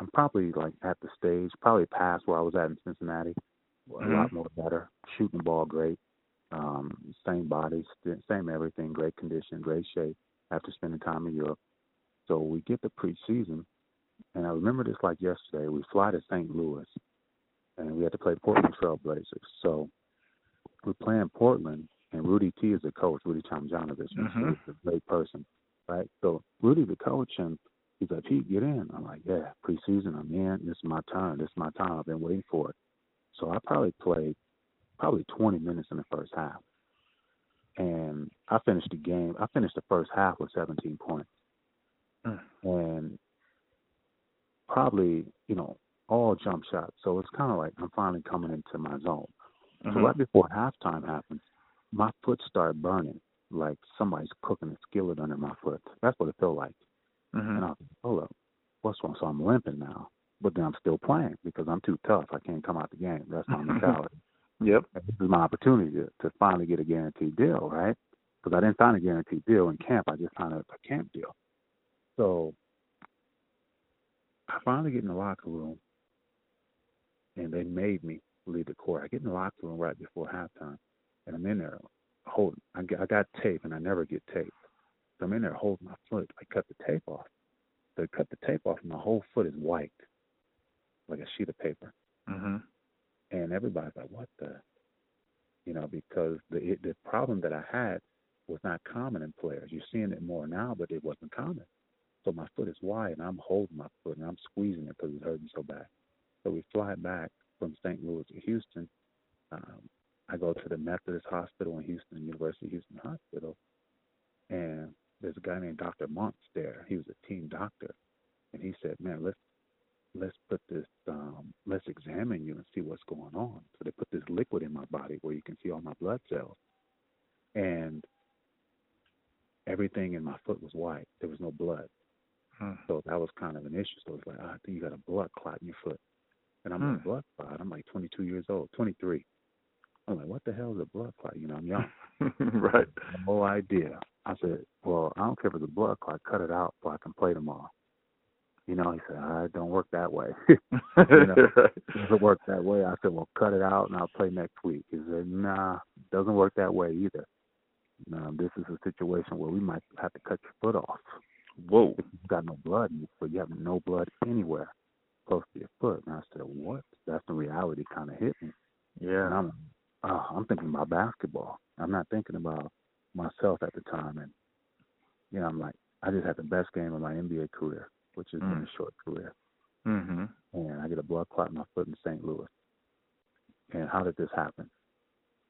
I'm probably like at the stage, probably past where I was at in Cincinnati. Mm-hmm. A lot more better. Shooting the ball great. Um, same body, same everything, great condition, great shape after spending time in Europe. So we get the preseason, and I remember this like yesterday. We fly to Saint Louis, and we had to play Portland Trail Blazers. So we're playing Portland, and Rudy T is the coach, Rudy Tomjanovich, mm-hmm. is a great person, right? So Rudy, the coach, and he's like, Pete, get in. I'm like, yeah, preseason, I'm in. This is my turn. This is my time. I've been waiting for it. So I probably played probably twenty minutes in the first half. And I finished the game. I finished the first half with seventeen points. Mm. And probably, you know, all jump shots. So it's kind of like I'm finally coming into my zone. Mm-hmm. So right before halftime happens, my foot started burning like somebody's cooking a skillet under my foot. That's what it felt like. Mm-hmm. And I was like, hold up, what's wrong? So I'm limping now. But then I'm still playing because I'm too tough. I can't come out the game. That's my mentality. Yep. And this is my opportunity to, to finally get a guaranteed deal, right? Because I didn't sign a guaranteed deal in camp. I just signed a, a camp deal. So I finally get in the locker room, and they made me leave the court. I get in the locker room right before halftime, and I'm in there holding. I got, I got tape, and I never get tape. So I'm in there holding my foot. I cut the tape off. They cut the tape off, and my whole foot is white, like a sheet of paper. Mm-hmm. And everybody's like, what the? You know, because the the problem that I had was not common in players. You're seeing it more now, but it wasn't common. So my foot is wide, and I'm holding my foot, and I'm squeezing it because it's hurting so bad. So we fly back from Saint Louis to Houston. Um, I go to the Methodist Hospital in Houston, University of Houston Hospital, and there's a guy named Doctor Monts there. He was a team doctor, and he said, man, let's let's put this, um, let's examine you and see what's going on. So they put this liquid in my body where you can see all my blood cells. And everything in my foot was white. There was no blood. Huh. So that was kind of an issue. So it's like, oh, I think you got a blood clot in your foot. And I'm hmm. in a blood clot. I'm like twenty-two years old, twenty-three. I'm like, what the hell is a blood clot? You know, I'm young. Right. No idea. I said, well, I don't care if it's a blood clot. Cut it out so I can play tomorrow. You know, he said, I don't work that way. You know, it doesn't work that way. I said, well, cut it out and I'll play next week. He said, nah, doesn't work that way either. Um, this is a situation where we might have to cut your foot off. Whoa. If you've got no blood in your foot, you have no blood anywhere close to your foot. And I said, what? That's the reality kind of hit me. Yeah. And I'm, oh, I'm thinking about basketball. I'm not thinking about myself at the time. And, you know, I'm like, I just had the best game of my N B A career, which has mm. been a short career. Mm-hmm. And I get a blood clot in my foot in Saint Louis. And how did this happen?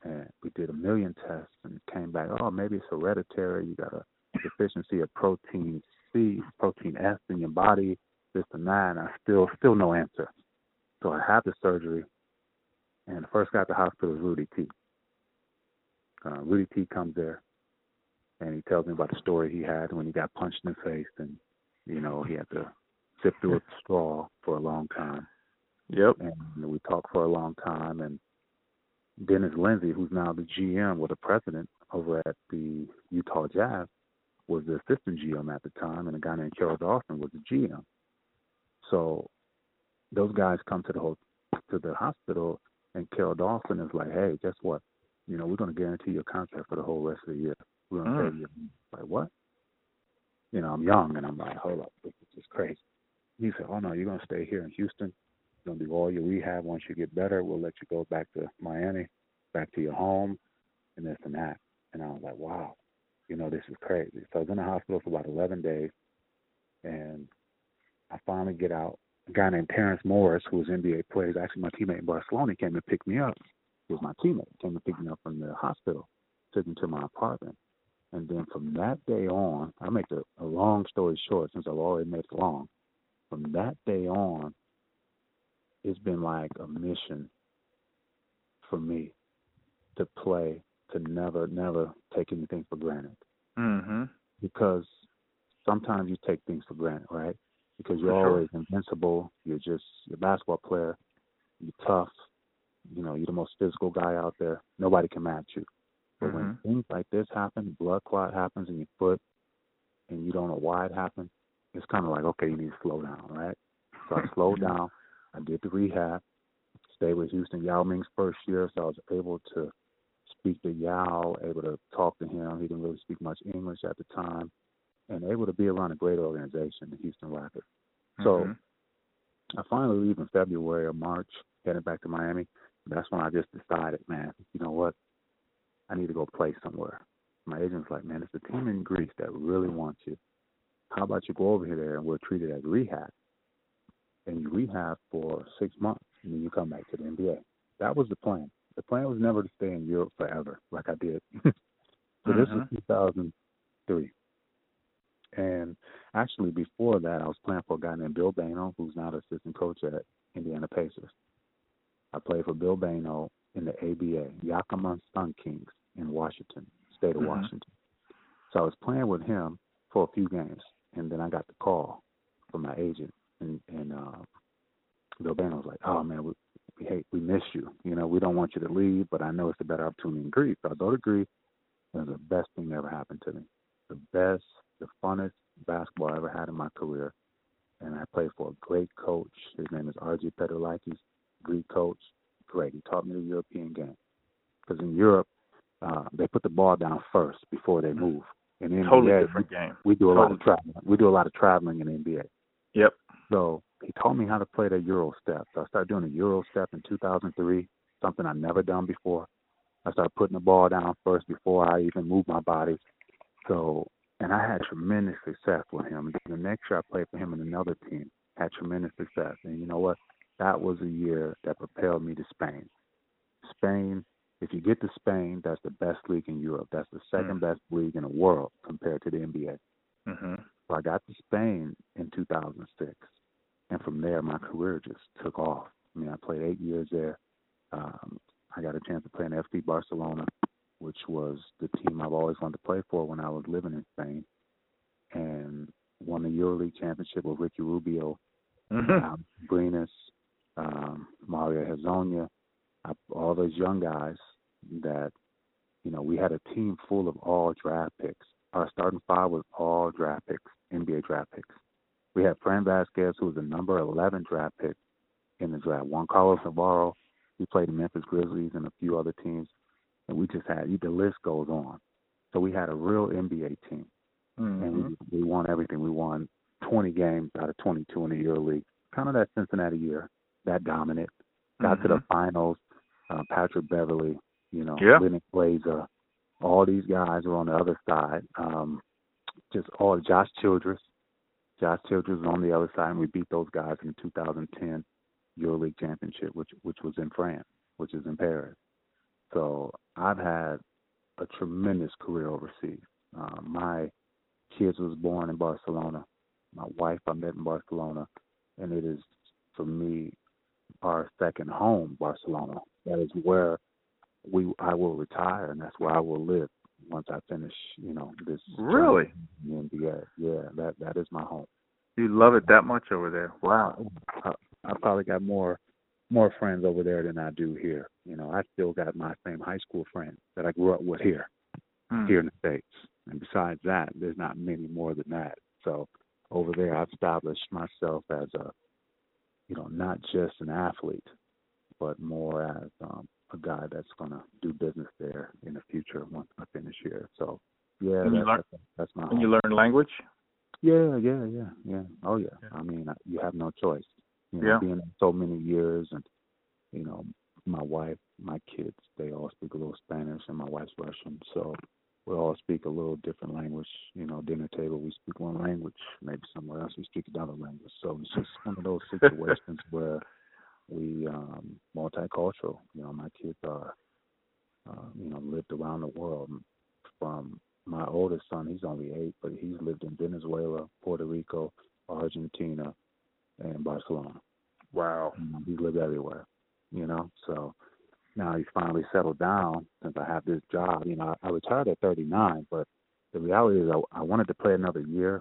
And we did a million tests and came back, oh, maybe it's hereditary. You got a deficiency of protein C, protein S in your body, this and that. And I still, still no answer. So I had the surgery. And the first guy at the hospital is Rudy T. Uh, Rudy T comes there, and he tells me about the story he had when he got punched in the face and, you know, he had to sipped through a straw for a long time. Yep. And we talked for a long time. And Dennis Lindsay, who's now the G M or the president over at the Utah Jazz, was the assistant G M at the time, and a guy named Carol Dawson was the G M. So those guys come to the ho- to the hospital, and Carol Dawson is like, hey, guess what? You know, we're going to guarantee your contract for the whole rest of the year. We're going to mm. pay you. Like, what? You know, I'm young, and I'm like, hold up, this is crazy. He said, oh, no, you're going to stay here in Houston. You're going to do all your rehab. Once you get better, we'll let you go back to Miami, back to your home, and this and that. And I was like, wow, you know, this is crazy. So I was in the hospital for about eleven days, and I finally get out. A guy named Terrence Morris, who was an N B A player, he's actually my teammate in Barcelona, came to pick me up. He was my teammate, came to pick me up from the hospital, took me to my apartment. And then from that day on, I'll make the, a long story short since I've already made it long. From that day on, it's been like a mission for me to play, to never, never take anything for granted. Mm-hmm. Because sometimes you take things for granted, right? Because you're sure. always invincible. You're just you're a basketball player. You're tough. You know, you're the most physical guy out there. Nobody can match you. But mm-hmm. when things like this happen, blood clot happens in your foot, and you don't know why it happened, it's kind of like, okay, you need to slow down, right? So I slowed down. I did the rehab. Stayed with Houston Yao Ming's first year, so I was able to speak to Yao, able to talk to him. He didn't really speak much English at the time. And able to be around a great organization, the Houston Rockets. So mm-hmm. I finally leave in February or March, heading back to Miami. That's when I just decided, man, you know what? I need to go play somewhere. My agent's like, man, it's a team in Greece that really wants you. How about you go over here there and we'll treat it as rehab? And you rehab for six months, and then you come back to the N B A. That was the plan. The plan was never to stay in Europe forever, like I did. So mm-hmm. this was two thousand three. And actually, before that, I was playing for a guy named Bill Bano, who's now the assistant coach at Indiana Pacers. I played for Bill Bano in the A B A, Yakima Sun Kings in Washington, state of mm-hmm. Washington. So I was playing with him for a few games, and then I got the call from my agent, and, and uh, Bill Bano was like, oh, man, we, we hate, we miss you. You know, we don't want you to leave, but I know it's a better opportunity in Greece. So I go to Greece, and it was the best thing that ever happened to me. The best, the funnest basketball I ever had in my career. And I played for a great coach. His name is R G Pedulakis, Greek coach. Great. He taught me the European game. Because in Europe, uh, they put the ball down first before they move. In the totally N B A, different game. We do a totally. lot of traveling. We do a lot of traveling in the N B A. Yep. So he taught me how to play the Euro step. So I started doing the Euro step in two thousand three, something I've never done before. I started putting the ball down first before I even moved my body. So, and I had tremendous success with him. The next year I played for him in another team, had tremendous success. And you know what? That was a year that propelled me to Spain. Spain, if you get to Spain, that's the best league in Europe. That's the second mm-hmm. best league in the world compared to the N B A. Mm-hmm. So I got to Spain in two thousand six. And from there, my career just took off. I mean, I played eight years there. Um, I got a chance to play in F C Barcelona, which was the team I've always wanted to play for when I was living in Spain, and won the EuroLeague championship with Ricky Rubio, mm-hmm. um, Brenas, um, Mario Hezonja, all those young guys that, you know, we had a team full of all draft picks. Our starting five was all draft picks, N B A draft picks. We had Fran Vasquez, who was the number eleven draft pick in the draft. Juan Carlos Navarro, he played in Memphis Grizzlies and a few other teams. And we just had, the list goes on. So we had a real N B A team. Mm-hmm. And we, we won everything. We won twenty games out of twenty-two in the EuroLeague. Kind of that Cincinnati year, that dominant. Got mm-hmm. to the finals. Uh, Patrick Beverly, you know, yeah. Lennox Glazer. All these guys were on the other side. Um, just all Josh Childress. Josh Childress was on the other side, and we beat those guys in the two thousand ten EuroLeague championship, which which was in France, which is in Paris. So I've had a tremendous career overseas. Uh, my kids was born in Barcelona. My wife I met in Barcelona. And it is, for me, our second home, Barcelona. That is where we I will retire, and that's where I will live once I finish, you know, this. Really? The N B A. Yeah, that, that is my home. You love it that much over there? Wow. I, I probably got more more friends over there than I do here. You know, I still got my same high school friends that I grew up with here, mm. here in the States. And besides that, there's not many more than that. So over there, I've established myself as a, you know, not just an athlete, but more as um, a guy that's going to do business there in the future once I finish here. So, yeah, that's, learn, that's, that's my Can home. You learn language? Yeah, yeah, yeah, yeah. Oh, yeah. yeah. I mean, I, you have no choice. You know, yeah. Being so many years and, you know, my wife, my kids, they all speak a little Spanish and my wife's Russian. So we all speak a little different language. You know, dinner table, we speak one language. Maybe somewhere else we speak another language. So it's just one of those situations where we um, multicultural. You know, my kids are, uh, you know, lived around the world. From my oldest son, he's only eight, but he's lived in Venezuela, Puerto Rico, Argentina, and Barcelona. Wow. He's lived everywhere, you know. So now he's finally settled down since I have this job. You know, I, I retired at thirty-nine, but the reality is I, I wanted to play another year,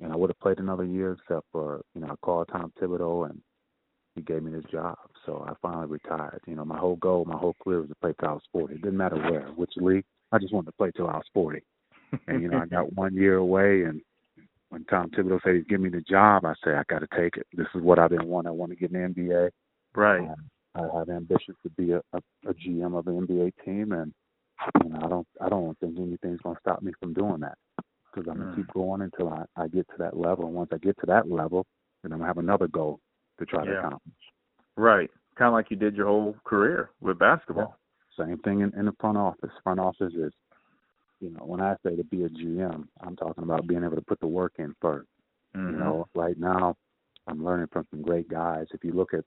and I would have played another year except for, you know, I called Tom Thibodeau, and he gave me this job. So I finally retired. You know, my whole goal, my whole career was to play till I was forty. It didn't matter where, which league. I just wanted to play till I was forty. And, you know, I got one year away, and when Tom Thibodeau said he'd give me the job, I said, I got to take it. This is what I've been wanting. I want to get an N B A. Right. Um, I have ambitions to be a, a, a G M of an N B A team, and you know, I don't I don't think anything's going to stop me from doing that because I'm going to mm. keep going until I, I get to that level. And once I get to that level, then I'm going to have another goal to try yeah. to accomplish. Right. Kind of like you did your whole career with basketball. Yeah. Same thing in, in the front office. Front office is, you know, when I say to be a G M, I'm talking about being able to put the work in first. Mm-hmm. You know, right now I'm learning from some great guys. If you look at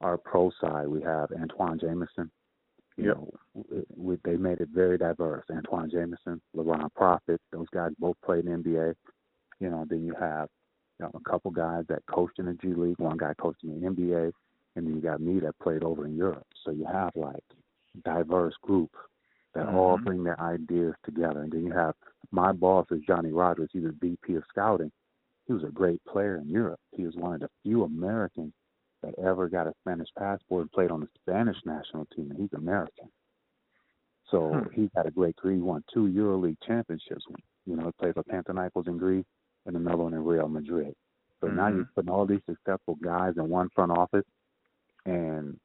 our pro side, we have Antoine Jameson. You yep. know, we, they made it very diverse. Antoine Jameson, LaRon Prophet, those guys both played in the N B A. You know, then you have you know, a couple guys that coached in the G League, one guy coached in the N B A, and then you got me that played over in Europe. So you have, like, diverse group that mm-hmm. all bring their ideas together. And then you have my boss is Johnny Rogers. He was V P of Scouting. He was a great player in Europe. He was one of the few Americans that ever got a Spanish passport and played on the Spanish national team, and he's American. So hmm. he's had a great career. He won two EuroLeague championships. You know, he played for Panathinaikos in Greece and another one in Real Madrid. So mm-hmm. now you're putting all these successful guys in one front office, and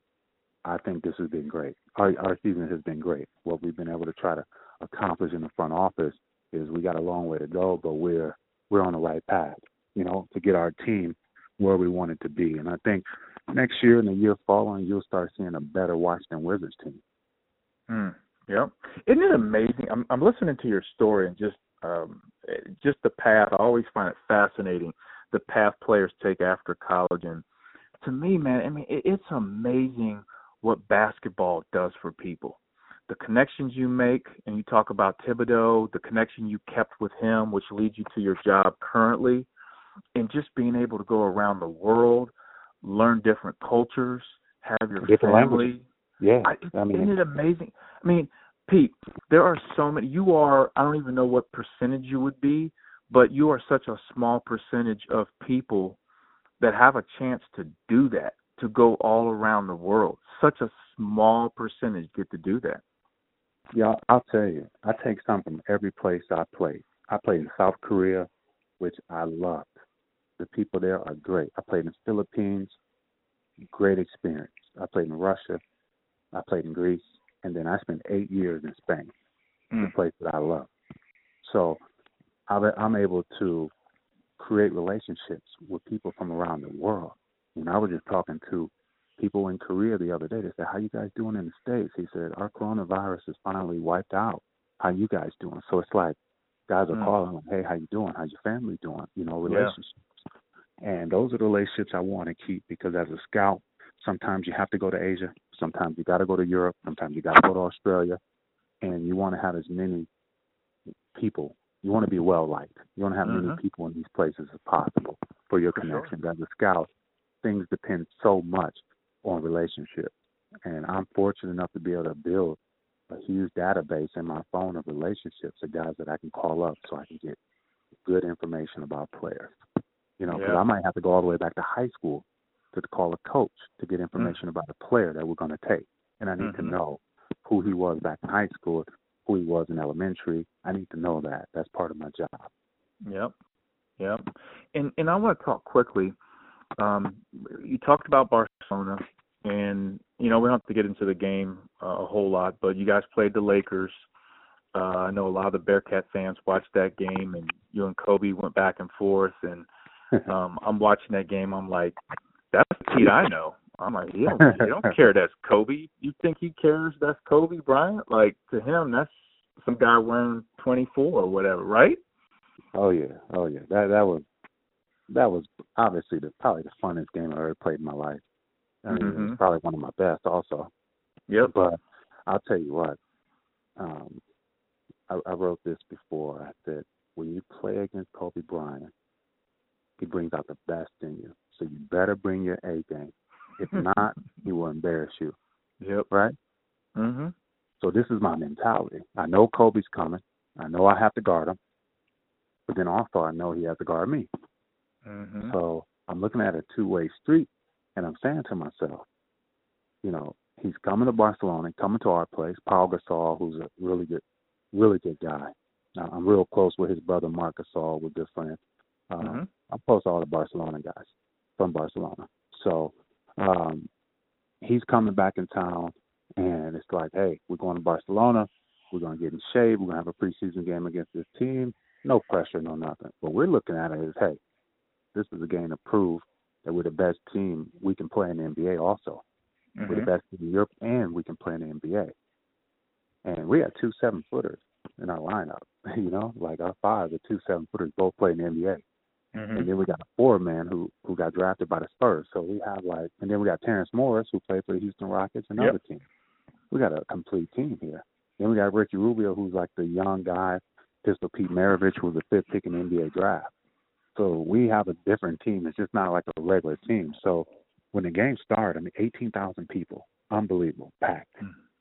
I think this has been great. Our, our season has been great. What we've been able to try to accomplish in the front office is we got a long way to go, but we're we're on the right path, you know, to get our team where we want it to be. And I think next year and the year following, you'll start seeing a better Washington Wizards team. Mm, yep. Isn't it amazing? I'm, I'm listening to your story and just um, just the path. I always find it fascinating, the path players take after college. And to me, man, I mean, it, it's amazing what basketball does for people. The connections you make, and you talk about Thibodeau, the connection you kept with him, which leads you to your job currently, and just being able to go around the world, learn different cultures, have your different family. Languages. Yeah. I, I mean, isn't it amazing? I mean, Pete, there are so many. You are, I don't even know what percentage you would be, but you are such a small percentage of people that have a chance to do that, to go all around the world. Such a small percentage get to do that. Yeah, I'll tell you. I take something from every place I play. I played in South Korea, which I loved. The people there are great. I played in the Philippines, great experience. I played in Russia. I played in Greece. And then I spent eight years in Spain, mm. the place that I love. So I'm able to create relationships with people from around the world. And I was just talking to people in Korea the other day. They said, how you guys doing in the States? He said, our coronavirus is finally wiped out. How you guys doing? So it's like, guys are mm. calling, like, hey, how you doing? How's your family doing? You know, relationships. Yeah. And those are the relationships I want to keep because as a scout, sometimes you have to go to Asia. Sometimes you got to go to Europe. Sometimes you got to go to Australia. And you want to have as many people. You want to be well-liked. You want to have as mm-hmm. many people in these places as possible for your connections. Sure. As a scout, things depend so much on relationships. And I'm fortunate enough to be able to build a huge database in my phone of relationships of guys that I can call up so I can get good information about players. you know, because yeah. I might have to go all the way back to high school to call a coach to get information mm-hmm. about a player that we're going to take. And I need mm-hmm. to know who he was back in high school, who he was in elementary. I need to know that. That's part of my job. Yep. Yep. And and I want to talk quickly. Um, you talked about Barcelona, and, you know, we don't have to get into the game uh, a whole lot, but you guys played the Lakers. Uh, I know a lot of the Bearcat fans watched that game, and you and Kobe went back and forth, and um, I'm watching that game. I'm like, that's the Pete I know. I'm like, you don't, you don't care that's Kobe. You think he cares that's Kobe Bryant? Like, to him, that's some guy wearing twenty-four or whatever, right? Oh, yeah. Oh, yeah. That that was that was obviously the, probably the funnest game I ever played in my life. I mean, mm-hmm. it was probably one of my best also. Yep. But I'll tell you what. Um, I, I wrote this before. I said, when you play against Kobe Bryant, he brings out the best in you. So you better bring your A game. If not, he will embarrass you. Yep. Right? Mm-hmm. So this is my mentality. I know Kobe's coming. I know I have to guard him. But then also I know he has to guard me. Mm-hmm. So I'm looking at a two-way street, and I'm saying to myself, you know, he's coming to Barcelona, coming to our place. Paul Gasol, who's a really good, really good guy. Now, I'm real close with his brother, Marc Gasol. We're good friends. Uh, mm-hmm. I'm close to all the Barcelona guys from Barcelona. So um, he's coming back in town, and it's like, hey, we're going to Barcelona. We're going to get in shape. We're going to have a preseason game against this team. No pressure, no nothing. What we're looking at is, hey, this is a game to prove that we're the best team we can play in the N B A also. Mm-hmm. We're the best team in Europe, and we can play in the N B A. And we had two seven-footers in our lineup, you know? Like our five, the two seven-footers both play in the N B A. Mm-hmm. And then we got a four-man who, who got drafted by the Spurs. So we have like – and then we got Terrence Morris, who played for the Houston Rockets, another yep. team. We got a complete team here. Then we got Ricky Rubio, who's like the young guy. Pistol Pete Maravich was the fifth pick in the N B A draft. So we have a different team. It's just not like a regular team. So when the game started, I mean, eighteen thousand people, unbelievable, packed.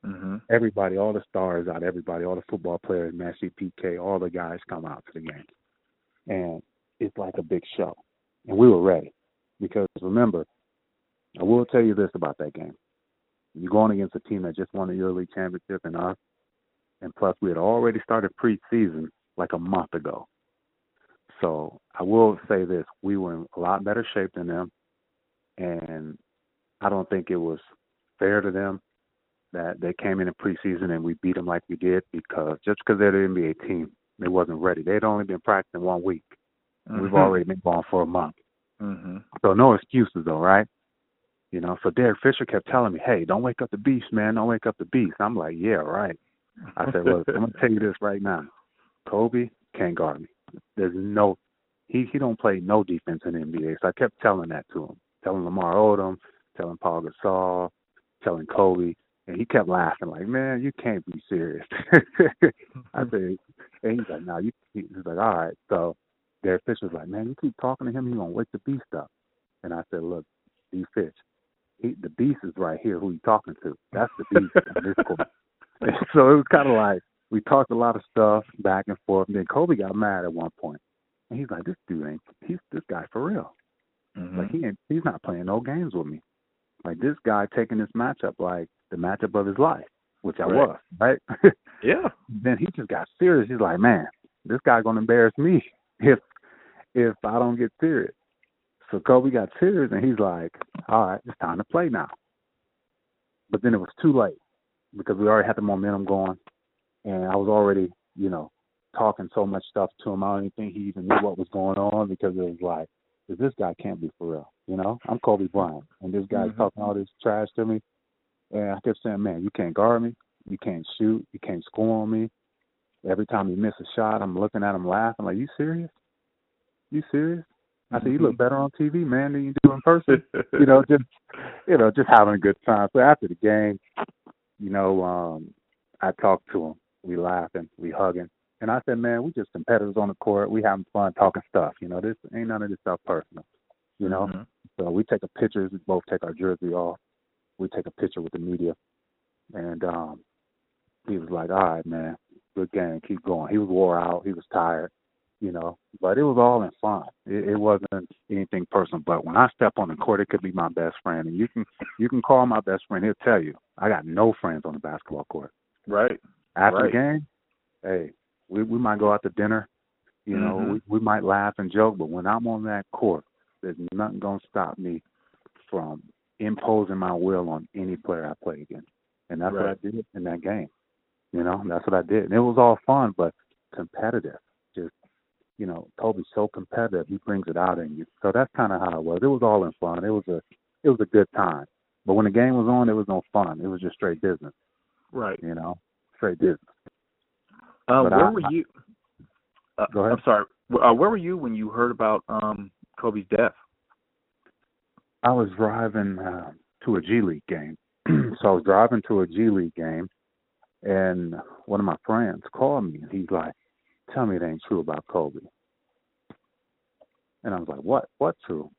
Mm-hmm. Everybody, all the stars out, everybody, all the football players, Messi, P K, all the guys come out to the game. And it's like a big show. And we were ready because, remember, I will tell you this about that game. You're going against a team that just won the EuroLeague championship and us, and plus we had already started preseason like a month ago. So I will say this, we were in a lot better shape than them, and I don't think it was fair to them that they came in in preseason and we beat them like we did, because just because they're the N B A team, they wasn't ready. They'd only been practicing one week. Mm-hmm. We've already been gone for a month. Mm-hmm. So no excuses though, right? You know, so Derek Fisher kept telling me, hey, don't wake up the beast, man. Don't wake up the beast. I'm like, yeah, right. I said, look, I'm going to tell you this right now. Kobe can't guard me. There's no – he he don't play no defense in the N B A. So I kept telling that to him, telling Lamar Odom, telling Paul Gasol, telling Kobe. And he kept laughing like, man, you can't be serious. I said – and he's like, no, nah, you – he's like, all right. So Derek Fish was like, man, you keep talking to him, he's going to wake the beast up. And I said, look, D. Fish, he, the beast is right here who you talking to. That's the beast in this court. So it was kind of like we talked a lot of stuff back and forth. And then Kobe got mad at one point, and he's like, "This dude ain't he's this guy for real. Mm-hmm. Like he ain't, he's not playing no games with me. Like this guy taking this matchup like the matchup of his life, which I right. was, right? Yeah. Then he just got serious. He's like, man, this guy's gonna embarrass me if if I don't get serious. So Kobe got serious, and he's like, all right, it's time to play now. But then it was too late, because we already had the momentum going, and I was already, you know, talking so much stuff to him. I don't even think he even knew what was going on, because it was like, this guy can't be for real, you know? I'm Kobe Bryant, and this guy's mm-hmm. talking all this trash to me. And I kept saying, man, you can't guard me. You can't shoot. You can't score on me. Every time you miss a shot, I'm looking at him laughing like, you serious? You serious? I said, you look better on T V, man, than you do in person. you know, just, you know, just having a good time. So after the game, You know, um, I talked to him. We laughing, we hugging, and I said, "Man, we just competitors on the court. We having fun talking stuff. You know, this ain't none of this stuff personal. You know." Mm-hmm. So we take a picture. We both take our jersey off. We take a picture with the media, and um, he was like, "All right, man, good game. Keep going." He was wore out. He was tired. you know, but it was all in fun. It, it wasn't anything personal. But when I step on the court, it could be my best friend. And you can you can call my best friend. He'll tell you, I got no friends on the basketball court. Right. After right. the game, hey, we, we might go out to dinner. You know, mm-hmm. we, we might laugh and joke. But when I'm on that court, there's nothing going to stop me from imposing my will on any player I play against. And that's right. what I did in that game. You know, that's what I did. And it was all fun, but competitive. Just, you know, Toby's so competitive, he brings it out in you. So that's kind of how it was. It was all in fun. It was a it was a good time. But when the game was on, it was no fun. It was just straight business. Right. You know, straight business. Uh, where I, were you? Uh, go ahead. I'm sorry. Uh, where were you when you heard about um, Kobe's death? I was driving uh, to a G League game. So I was driving to a G League game, and one of my friends called me, and he's like, tell me it ain't true about Kobe. And I was like, what? What's true?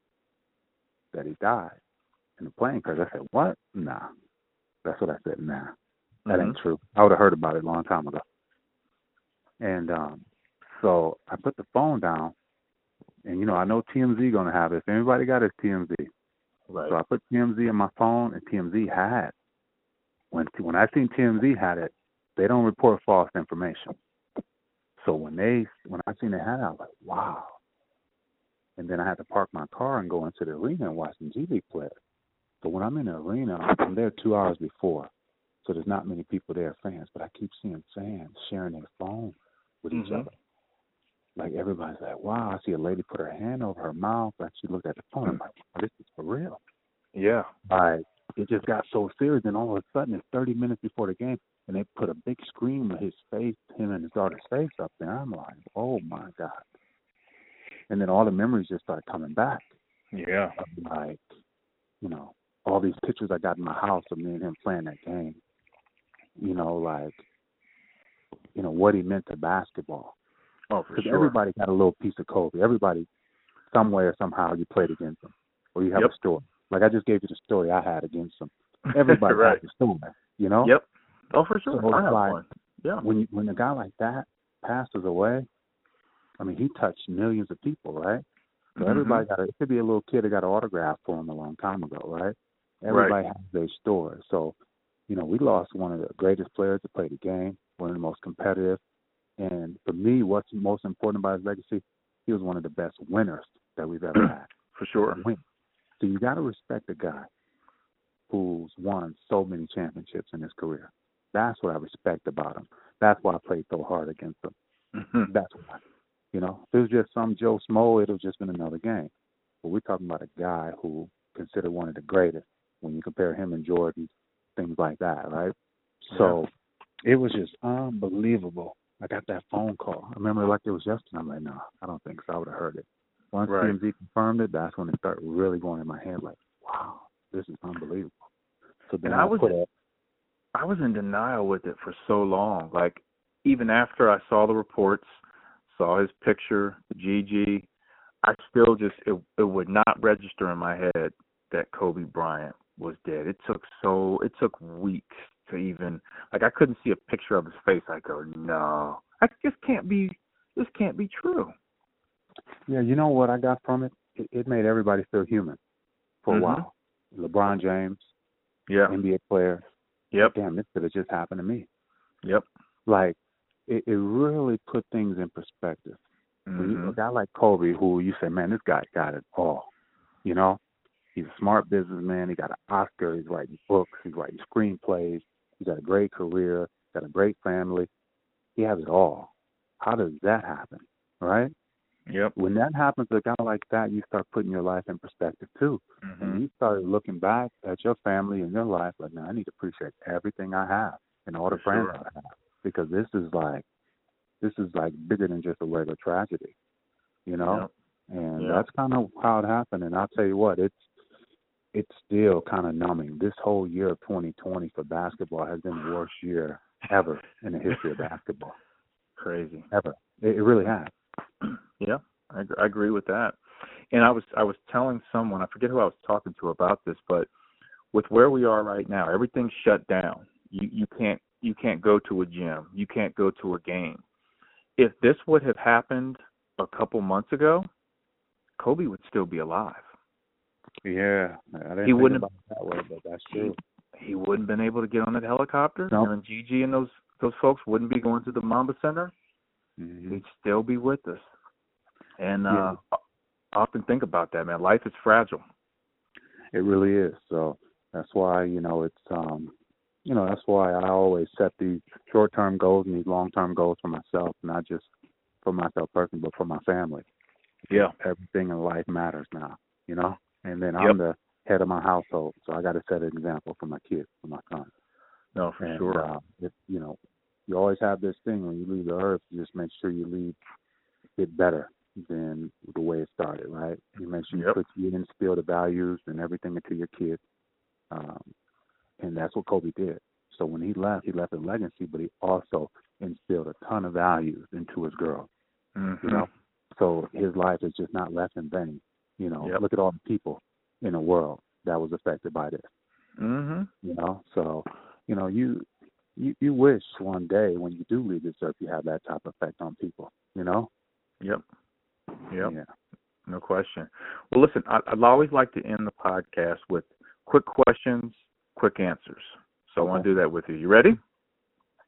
That he died in the plane crash. I said, what? Nah. That's what I said, nah. That mm-hmm. ain't true. I would have heard about it a long time ago. And um, so I put the phone down, and, you know, I know T M Z going to have it. If anybody got it, T M Z. Right. So I put T M Z in my phone, and T M Z had it. When, when I seen T M Z had it, they don't report false information. So when they when I seen it had it, I was like, wow. And then I had to park my car and go into the arena and watch the G League players. So when I'm in the arena, I'm there two hours before. So there's not many people there, fans. But I keep seeing fans sharing their phone with mm-hmm. each other. Like, everybody's like, wow. I see a lady put her hand over her mouth, and she looked at the phone. I'm like, wow, this is for real. Yeah. Like, it just got so serious, and all of a sudden, it's thirty minutes before the game, and they put a big screen with his face, him and his daughter's face up there. I'm like, oh, my God. And then all the memories just started coming back. Yeah. I'm like, you know, all these pictures I got in my house of me and him playing that game. You know, like, you know, what he meant to basketball. Oh, for sure. Everybody got a little piece of Kobe. Everybody, some way or somehow, you played against them, or you have yep. a story. Like, I just gave you the story I had against them. Everybody right. has a story, you know? Yep. Oh, for sure. So I have like, one. Yeah. When, you, when a guy like that passes away, I mean, he touched millions of people, right? So mm-hmm. everybody got a, it could be a little kid that got an autograph for him a long time ago, right? Everybody right. has their story. So, you know, we lost one of the greatest players to play the game, one of the most competitive. And for me, what's most important about his legacy, he was one of the best winners that we've ever had. For sure. So you got to respect a guy who's won so many championships in his career. That's what I respect about him. That's why I played so hard against him. Mm-hmm. That's why. You know, if it was just some Joe Smo, it would have just been another game. But we're talking about a guy who considered one of the greatest when you compare him and Jordan, things like that, right? Yeah. So it was just unbelievable. I got that phone call. I remember it like it was yesterday. I'm like, no, nah, I don't think so. I would have heard it. Once right. T M Z confirmed it, that's when it started really going in my head like, wow, this is unbelievable. So then I, I was put up. I was in denial with it for so long. Like, even after I saw the reports, saw his picture, Gigi, I still just, it, it would not register in my head that Kobe Bryant was dead. It took so, it took weeks to even, like, I couldn't see a picture of his face. I go, no, I just can't be, this can't be true. Yeah, you know what I got from it? It, it made everybody feel human for mm-hmm. a while. LeBron James, yeah, N B A player. Yep. Damn, this could have just happened to me. Yep. Like, it, it really put things in perspective. Mm-hmm. When you, a guy like Kobe, who you say, man, this guy got it all. You know, he's a smart businessman. He got an Oscar. He's writing books. He's writing screenplays. He's got a great career. Got a great family. He has it all. How does that happen, right? Yep. When that happens to a guy like that, you start putting your life in perspective, too. Mm-hmm. And you start looking back at your family and your life like, man, I need to appreciate everything I have and all the For friends sure. I have. Because this is like, this is like bigger than just a regular tragedy, you know? Yep. And yep. that's kind of how it happened. And I'll tell you what, it's, it's still kind of numbing. This whole year of twenty twenty for basketball has been the worst year ever in the history of basketball. Crazy. Ever. It, it really has. Yeah, I, I agree with that. And I was I was telling someone, I forget who I was talking to about this, but with where we are right now, everything's shut down. You you can't you can't go to a gym, you can't go to a game. If this would have happened a couple months ago, Kobe would still be alive. Yeah, I didn't he wouldn't have, that way, but that's true. He, he wouldn't have been able to get on that helicopter, nope. and Gigi and those those folks wouldn't be going to the Mamba Center. Mm-hmm. He'd still be with us. And yeah. uh, I often think about that, man. Life is fragile. It really is. So that's why, you know, it's um, you know, that's why I always set these short-term goals and these long-term goals for myself, not just for myself personally, but for my family. Yeah, everything in life matters now, you know. And then I'm yep. the head of my household, so I got to set an example for my kids, for my son. No, for and, sure. Uh, if, you know, you always have this thing when you leave the earth, you just make sure you leave it better than the way it started, right? You make sure you yep. put you instill the values and everything into your kids, um, and that's what Kobe did. So when he left, he left a legacy, but he also instilled a ton of values into his girls. Mm-hmm. You know, so his life is just not left in vain. You know, yep. look at all the people in the world that was affected by this. Mm-hmm. You know, so, you know, you, you you wish one day when you do leave this earth, you have that type of effect on people, you know? Yep. Yep. Yeah. No question. Well, listen, I, I'd always like to end the podcast with quick questions, quick answers. So okay. I want to do that with you. You ready?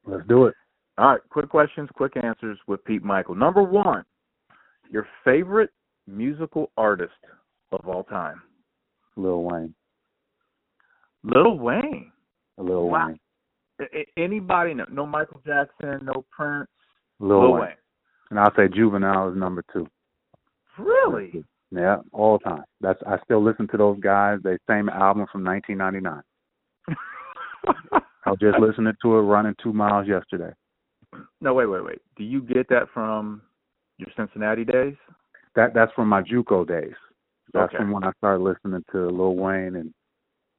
Let's do it. All right. Quick questions, quick answers with Pete Mickeal. Number one, your favorite musical artist of all time? Lil Wayne. Lil Wayne. Lil wow. Wayne. A- anybody? No, no Michael Jackson. No Prince. Lil, Lil Wayne. Wayne. And I'll say Juvenile is number two. Really? Yeah, all time. That's I still listen to those guys. They same album from nineteen ninety-nine. I was just listening to it running two miles yesterday. No, wait, wait, wait. Do you get that from your Cincinnati days? That that's from my JUCO days. That's okay. from when I started listening to Lil Wayne and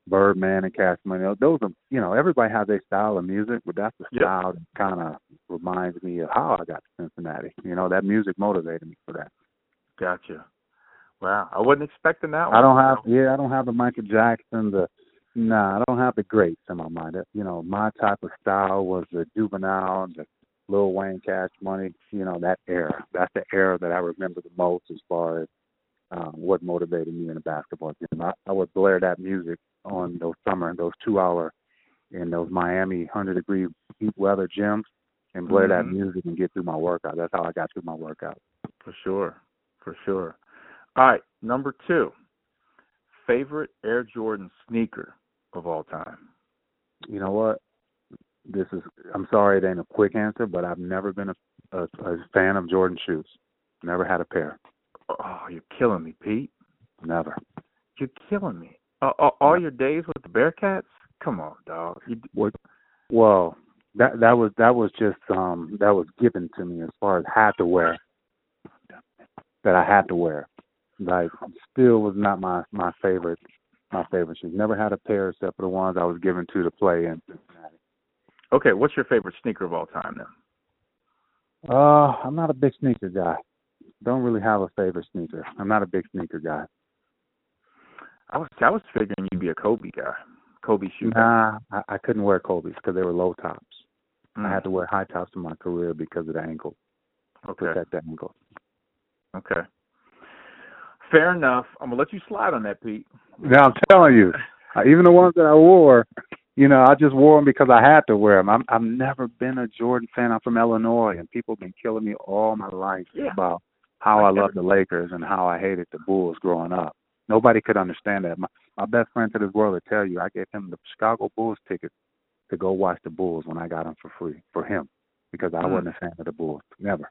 Birdman and Cash Money. Those are, you know, everybody has their style of music, but that's the yep. style that kind of reminds me of how I got to Cincinnati. You know, that music motivated me for that. Gotcha. Wow, I wasn't expecting that one. I don't have, yeah, I don't have the Michael Jackson, the, nah, I don't have the greats in my mind. You know, my type of style was the Juvenile, the Lil Wayne, Cash Money, you know, that era. That's the era that I remember the most as far as um, what motivated me in the basketball game. I, I would blare that music on those summer, those two-hour, in those Miami one hundred degree heat weather gyms, and blare mm-hmm. that music and get through my workout. That's how I got through my workout. For sure, for sure. All right, number two, favorite Air Jordan sneaker of all time? You know what? This is, I'm sorry it ain't a quick answer, but I've never been a, a, a fan of Jordan shoes. Never had a pair. Oh, you're killing me, Pete. Never. You're killing me. Uh, all, all your days with the Bearcats? Come on, dog. What? Well, that that was that was just um that was given to me as far as had to wear. That I had to wear. Like, still was not my my favorite my favorite shoes. Never had a pair except for the ones I was given to to play in Cincinnati. Okay, what's your favorite sneaker of all time then? Uh, I'm not a big sneaker guy. Don't really have a favorite sneaker. I'm not a big sneaker guy. I was I was figuring you'd be a Kobe guy. Kobe shoe. Nah, I, I couldn't wear Kobe's because they were low tops. Mm. I had to wear high tops in my career because of the ankle. Okay. Protect the ankle. Okay. Fair enough. I'm gonna let you slide on that, Pete. No, I'm telling you. Even the ones that I wore. You know, I just wore them because I had to wear them. I'm, I've never been a Jordan fan. I'm from Illinois, and people have been killing me all my life yeah. about how I, I loved the Lakers and how I hated the Bulls growing up. Nobody could understand that. My, my best friend to this world would tell you I gave him the Chicago Bulls ticket to go watch the Bulls when I got them for free, for him, because I mm. wasn't a fan of the Bulls. Never.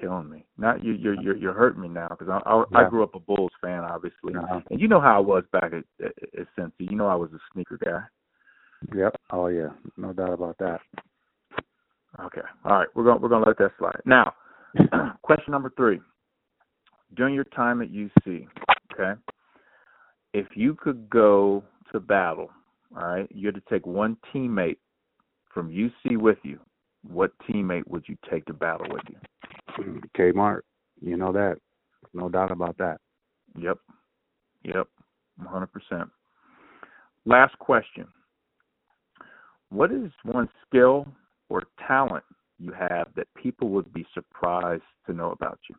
Killing me. Now you, you're, you're, you're hurting me now because I, I, yeah. I grew up a Bulls fan, obviously. Uh-huh. And you know how I was back at, at, at Cincy. You know I was a sneaker guy. Yep. Oh, yeah. No doubt about that. Okay. All right. We're going we're gonna let that slide. Now, question number three. During your time at U C, okay, if you could go to battle, all right, you had to take one teammate from U C with you, what teammate would you take to battle with you? K-Mart, you know that. No doubt about that. Yep. Yep. one hundred percent. Last question. What is one skill or talent you have that people would be surprised to know about you?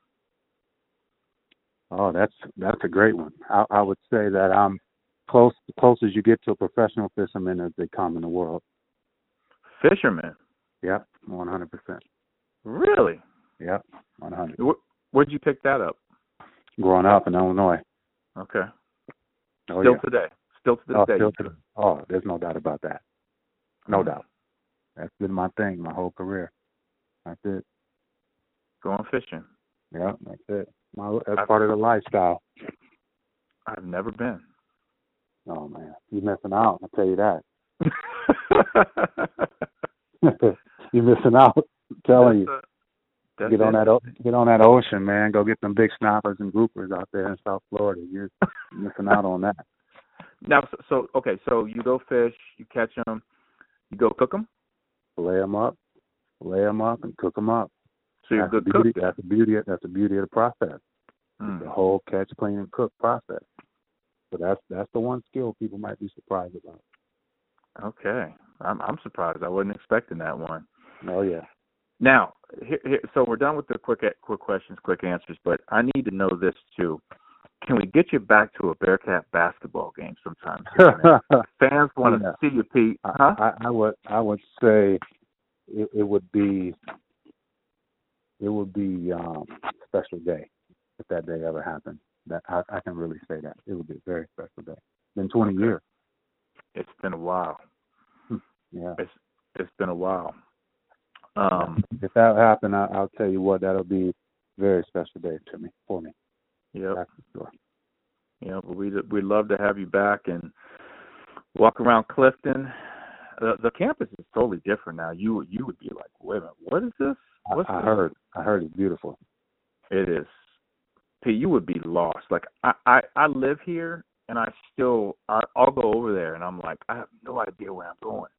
Oh, that's that's a great one. I, I would say that I'm close close as you get to a professional fisherman as they come in the world. Fisherman? Yep, one hundred percent. Really? Yep, one hundred. Where, where'd you pick that up? Growing up in Illinois. Okay. Oh, still yeah. today. Still to this oh, day. Still to, oh, there's no doubt about that. No mm-hmm. doubt. That's been my thing my whole career. That's it. Going fishing. Yeah, that's it. My, that's I've, part of the lifestyle. I've never been. Oh, man. You're missing out, I'll tell you that. You're missing out, I'm telling that's you. A, get, on that, get on that ocean, man. Go get them big snappers and groupers out there in South Florida. You're missing out on that. Now, so, so, okay, so you go fish, you catch them, you go cook them? Fillet them up, fillet them up, and cook them up. So you're that's good beauty, cook. That's the beauty. That's the beauty of the process. Mm. The whole catch, clean, and cook process. So that's that's the one skill people might be surprised about. Okay, I'm I'm surprised. I wasn't expecting that one. Oh yeah. Now, here, here, so we're done with the quick quick questions, quick answers. But I need to know this too. Can we get you back to a Bearcat basketball game sometime? Fans want to yeah. see you, Pete. Huh? I, I, I would I would say it, it would be. It would be um, a special day if that day ever happened. That I, I can really say that. It would be a very special day. It's been twenty years. It's been a while. Yeah. It's It's been a while. Um, if that happened, I, I'll tell you what, that'll be a very special day to me, for me. Yeah. That's for sure. Yeah, but we, we'd love to have you back and walk around Clifton. The, the campus is totally different now. You, you would be like, wait a minute, what is this? What's I, I heard. I heard it's beautiful. It is. Pete, you would be lost. Like I, I, I live here, and I still, I, I'll go over there, and I'm like, I have no idea where I'm going.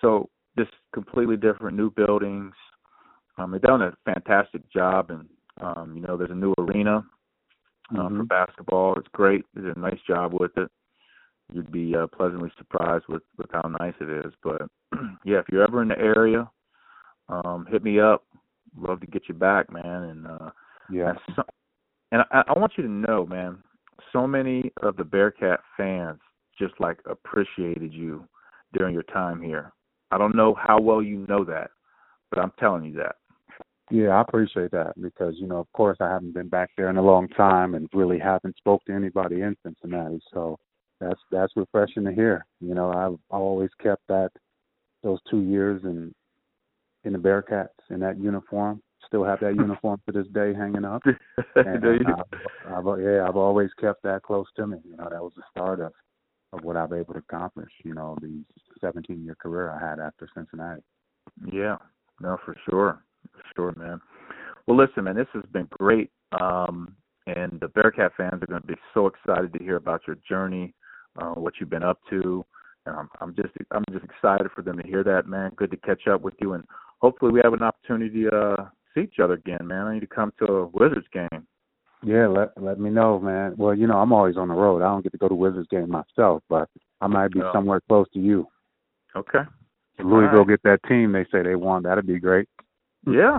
So just completely different, new buildings. Um, they've done a fantastic job, and um, you know, there's a new arena uh, mm-hmm. for basketball. It's great. They did a nice job with it. You'd be uh, pleasantly surprised with, with how nice it is. But yeah, if you're ever in the area. Um, hit me up. Love to get you back, man. And uh, yeah, and, so, and I, I want you to know, man. So many of the Bearcat fans just like appreciated you during your time here. I don't know how well you know that, but I'm telling you that. Yeah, I appreciate that because you know, of course, I haven't been back there in a long time and really haven't spoke to anybody in Cincinnati. So that's that's refreshing to hear. You know, I've always kept that those two years and. In the Bearcats, in that uniform, still have that uniform to this day hanging up. And I've, I've, yeah, I've always kept that close to me. You know, that was the start of, of what I've been able to accomplish. You know, the seventeen-year career I had after Cincinnati. Yeah, no, for sure, for sure, man. Well, listen, man, this has been great, um, and the Bearcat fans are going to be so excited to hear about your journey, uh, what you've been up to, and I'm, I'm just, I'm just excited for them to hear that, man. Good to catch up with you and. Hopefully we have an opportunity to uh, see each other again, man. I need to come to a Wizards game. Yeah, let let me know, man. Well, you know, I'm always on the road. I don't get to go to Wizards game myself, but I might be oh. somewhere close to you. Okay. If Louisville right. get that team they say they want, that'd be great. Yeah.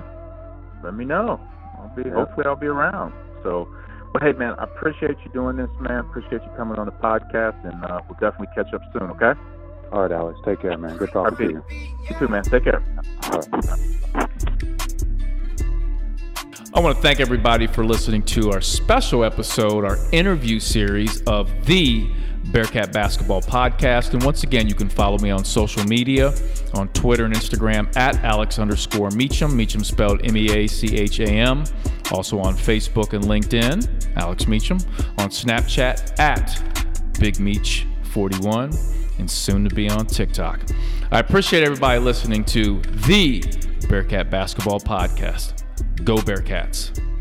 Let me know. I'll be yeah. hopefully I'll be around. So well hey man, I appreciate you doing this, man. Appreciate you coming on the podcast and uh, we'll definitely catch up soon, okay? All right, Alex. Take care, man. Good talking right, to you. You too, man. Take care. All right. I want to thank everybody for listening to our special episode, our interview series of the Bearcat Basketball Podcast. And once again, you can follow me on social media, on Twitter and Instagram, at Alex underscore Meacham, Meacham spelled M E A C H A M. Also on Facebook and LinkedIn, Alex Meacham. On Snapchat, at Big Meach forty-one. And soon to be on TikTok. I appreciate everybody listening to the Bearcat Basketball Podcast. Go Bearcats.